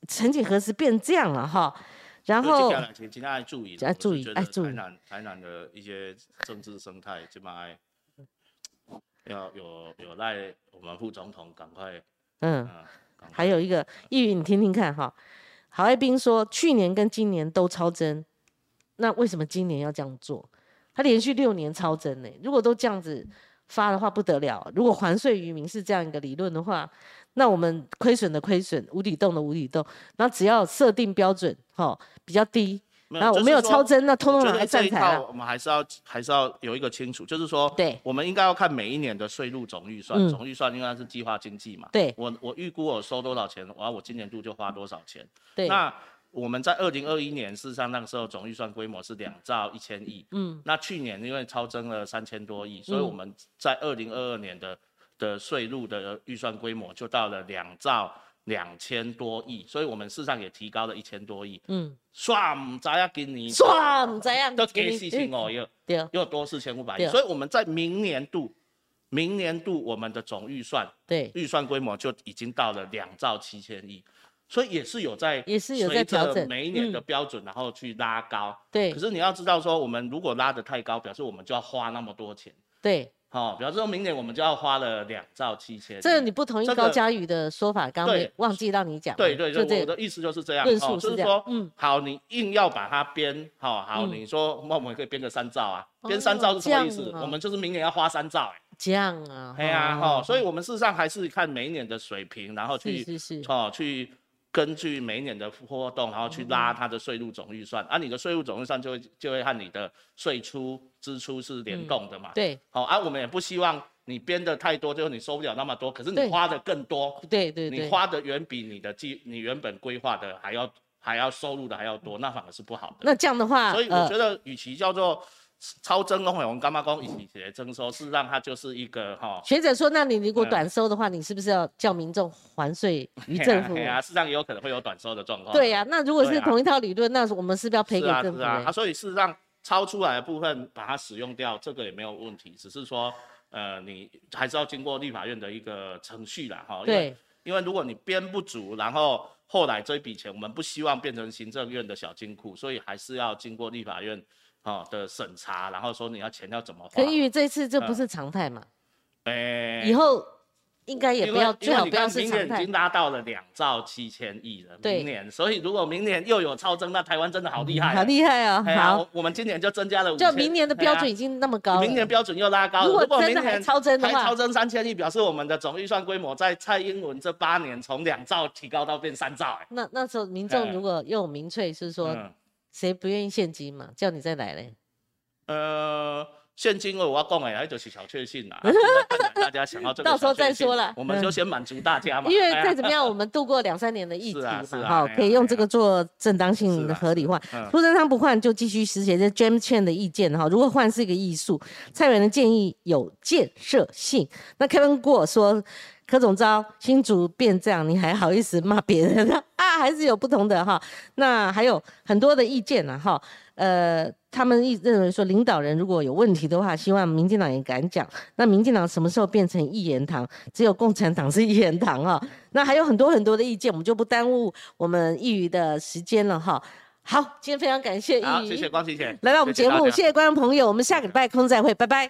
曾几何时变这样了哈？然后今天爱注意，注意。台南的一些政治生态，今摆要有赖我们副总统赶快。还有一个议员，你听听看哈。郝爱斌说，去年跟今年都超增，那为什么今年要这样做？他连续6年超增呢、欸。如果都这样子发的话，不得了。如果还税于民是这样一个理论的话，那我们亏损的亏损，无底洞的无底洞。然后只要设定标准，比较低，然后我没有超增，那通通拿来站台了。我们还是要有一个清楚，就是说，对，我们应该要看每一年的税入总预算，总预算因为它是计划经济嘛。对，我预估我收多少钱，然后我今年度就花多少钱。对，那。我们在2021年，事实上那个时候总预算规模是2兆1千亿，那去年因为超增了3000多亿，所以我们在2022年的税入的预算规模就到了2兆2000多亿，所以我们事实上也提高了1000多亿，唰唔知啊，今年唰唔知啊，都给4500亿，又多4500亿，所以我们在明年度我们的总预算规模就已经到了2兆7千亿。所以也是有在调整每一年的标准，然后去拉高。对。可是你要知道说，我们如果拉得太高，表示我们就要花那么多钱。对。好，表示说明年我们就要花了2兆7千。这你不同意高嘉瑜的说法，刚刚忘记让你讲。对，我的意思就是这样。论述是这样。好，你硬要把它编，好，你说我们可以编个3兆啊，编3兆是什么意思？我们就是明年要花3兆。这样啊。哎呀，所以我们事实上还是看每一年的水平，然后去。根据每年的波动，然后去拉它的税入总预算，你的税入总预算就会和你的税出支出是联动的嘛？对，好、我们也不希望你编的太多，就是你收不了那么多，可是你花的更多，对，你花的远比你原本规划的还要收入的还要多，那反而是不好的。那这样的话，所以我觉得与其叫做。超增工会，我们干嘛工以前征收，事实上它就是一个学者说，那你如果短收的话，你是不是要叫民众还税于政府？对啊，事实上也有可能会有短收的状况。对啊，那如果是同一套理论，那我们是不是要赔给政府？所以事实上超出来的部分把它使用掉，这个也没有问题，只是说你还是要经过立法院的一个程序啦，对，因为如果你编不足，然后后来这笔钱我们不希望变成行政院的小金库，所以还是要经过立法院。的审查，然后说你要钱要怎么花？可因为这次这不是常态嘛，以后应该也不要，最好不要是常态。明年已经拉到了2兆7千亿了，明年，所以如果明年又有超增，那台湾真的好厉害，好厉害啊！好，我们今年就增加了5000，就明年的标准已经那么高了，明年标准又拉高了。如果真的还超增的话，还超增3000亿，表示我们的总预算规模在蔡英文这8年从2兆提高到变3兆。那时候民众如果又有民粹，是说。谁不愿意现金嘛？叫你再来嘞。现金我讲哎，就是小确幸啦。大家想要这个，到时候再说了。我们就先满足大家嘛。因为再怎么样，我们度过2、3年的疫情嘛，好，可以用这个做正当性的合理化。苏贞昌不换就继续实行这 James Chen 的意见哈。如果换是一个艺术，蔡元的建议有建设性。那 Kevin Guo 说。柯总召新竹变这样，你还好意思骂别人啊？还是有不同的哈。那还有很多的意见啊哈。他们认为说，领导人如果有问题的话，希望民进党也敢讲。那民进党什么时候变成一言堂？只有共产党是一言堂哈。那还有很多的意见，我们就不耽误我们议员的时间了哈。好，今天非常感谢议员，谢谢光晴姐来到我们节目，谢谢观众朋友，我们下个礼拜空再会，拜拜。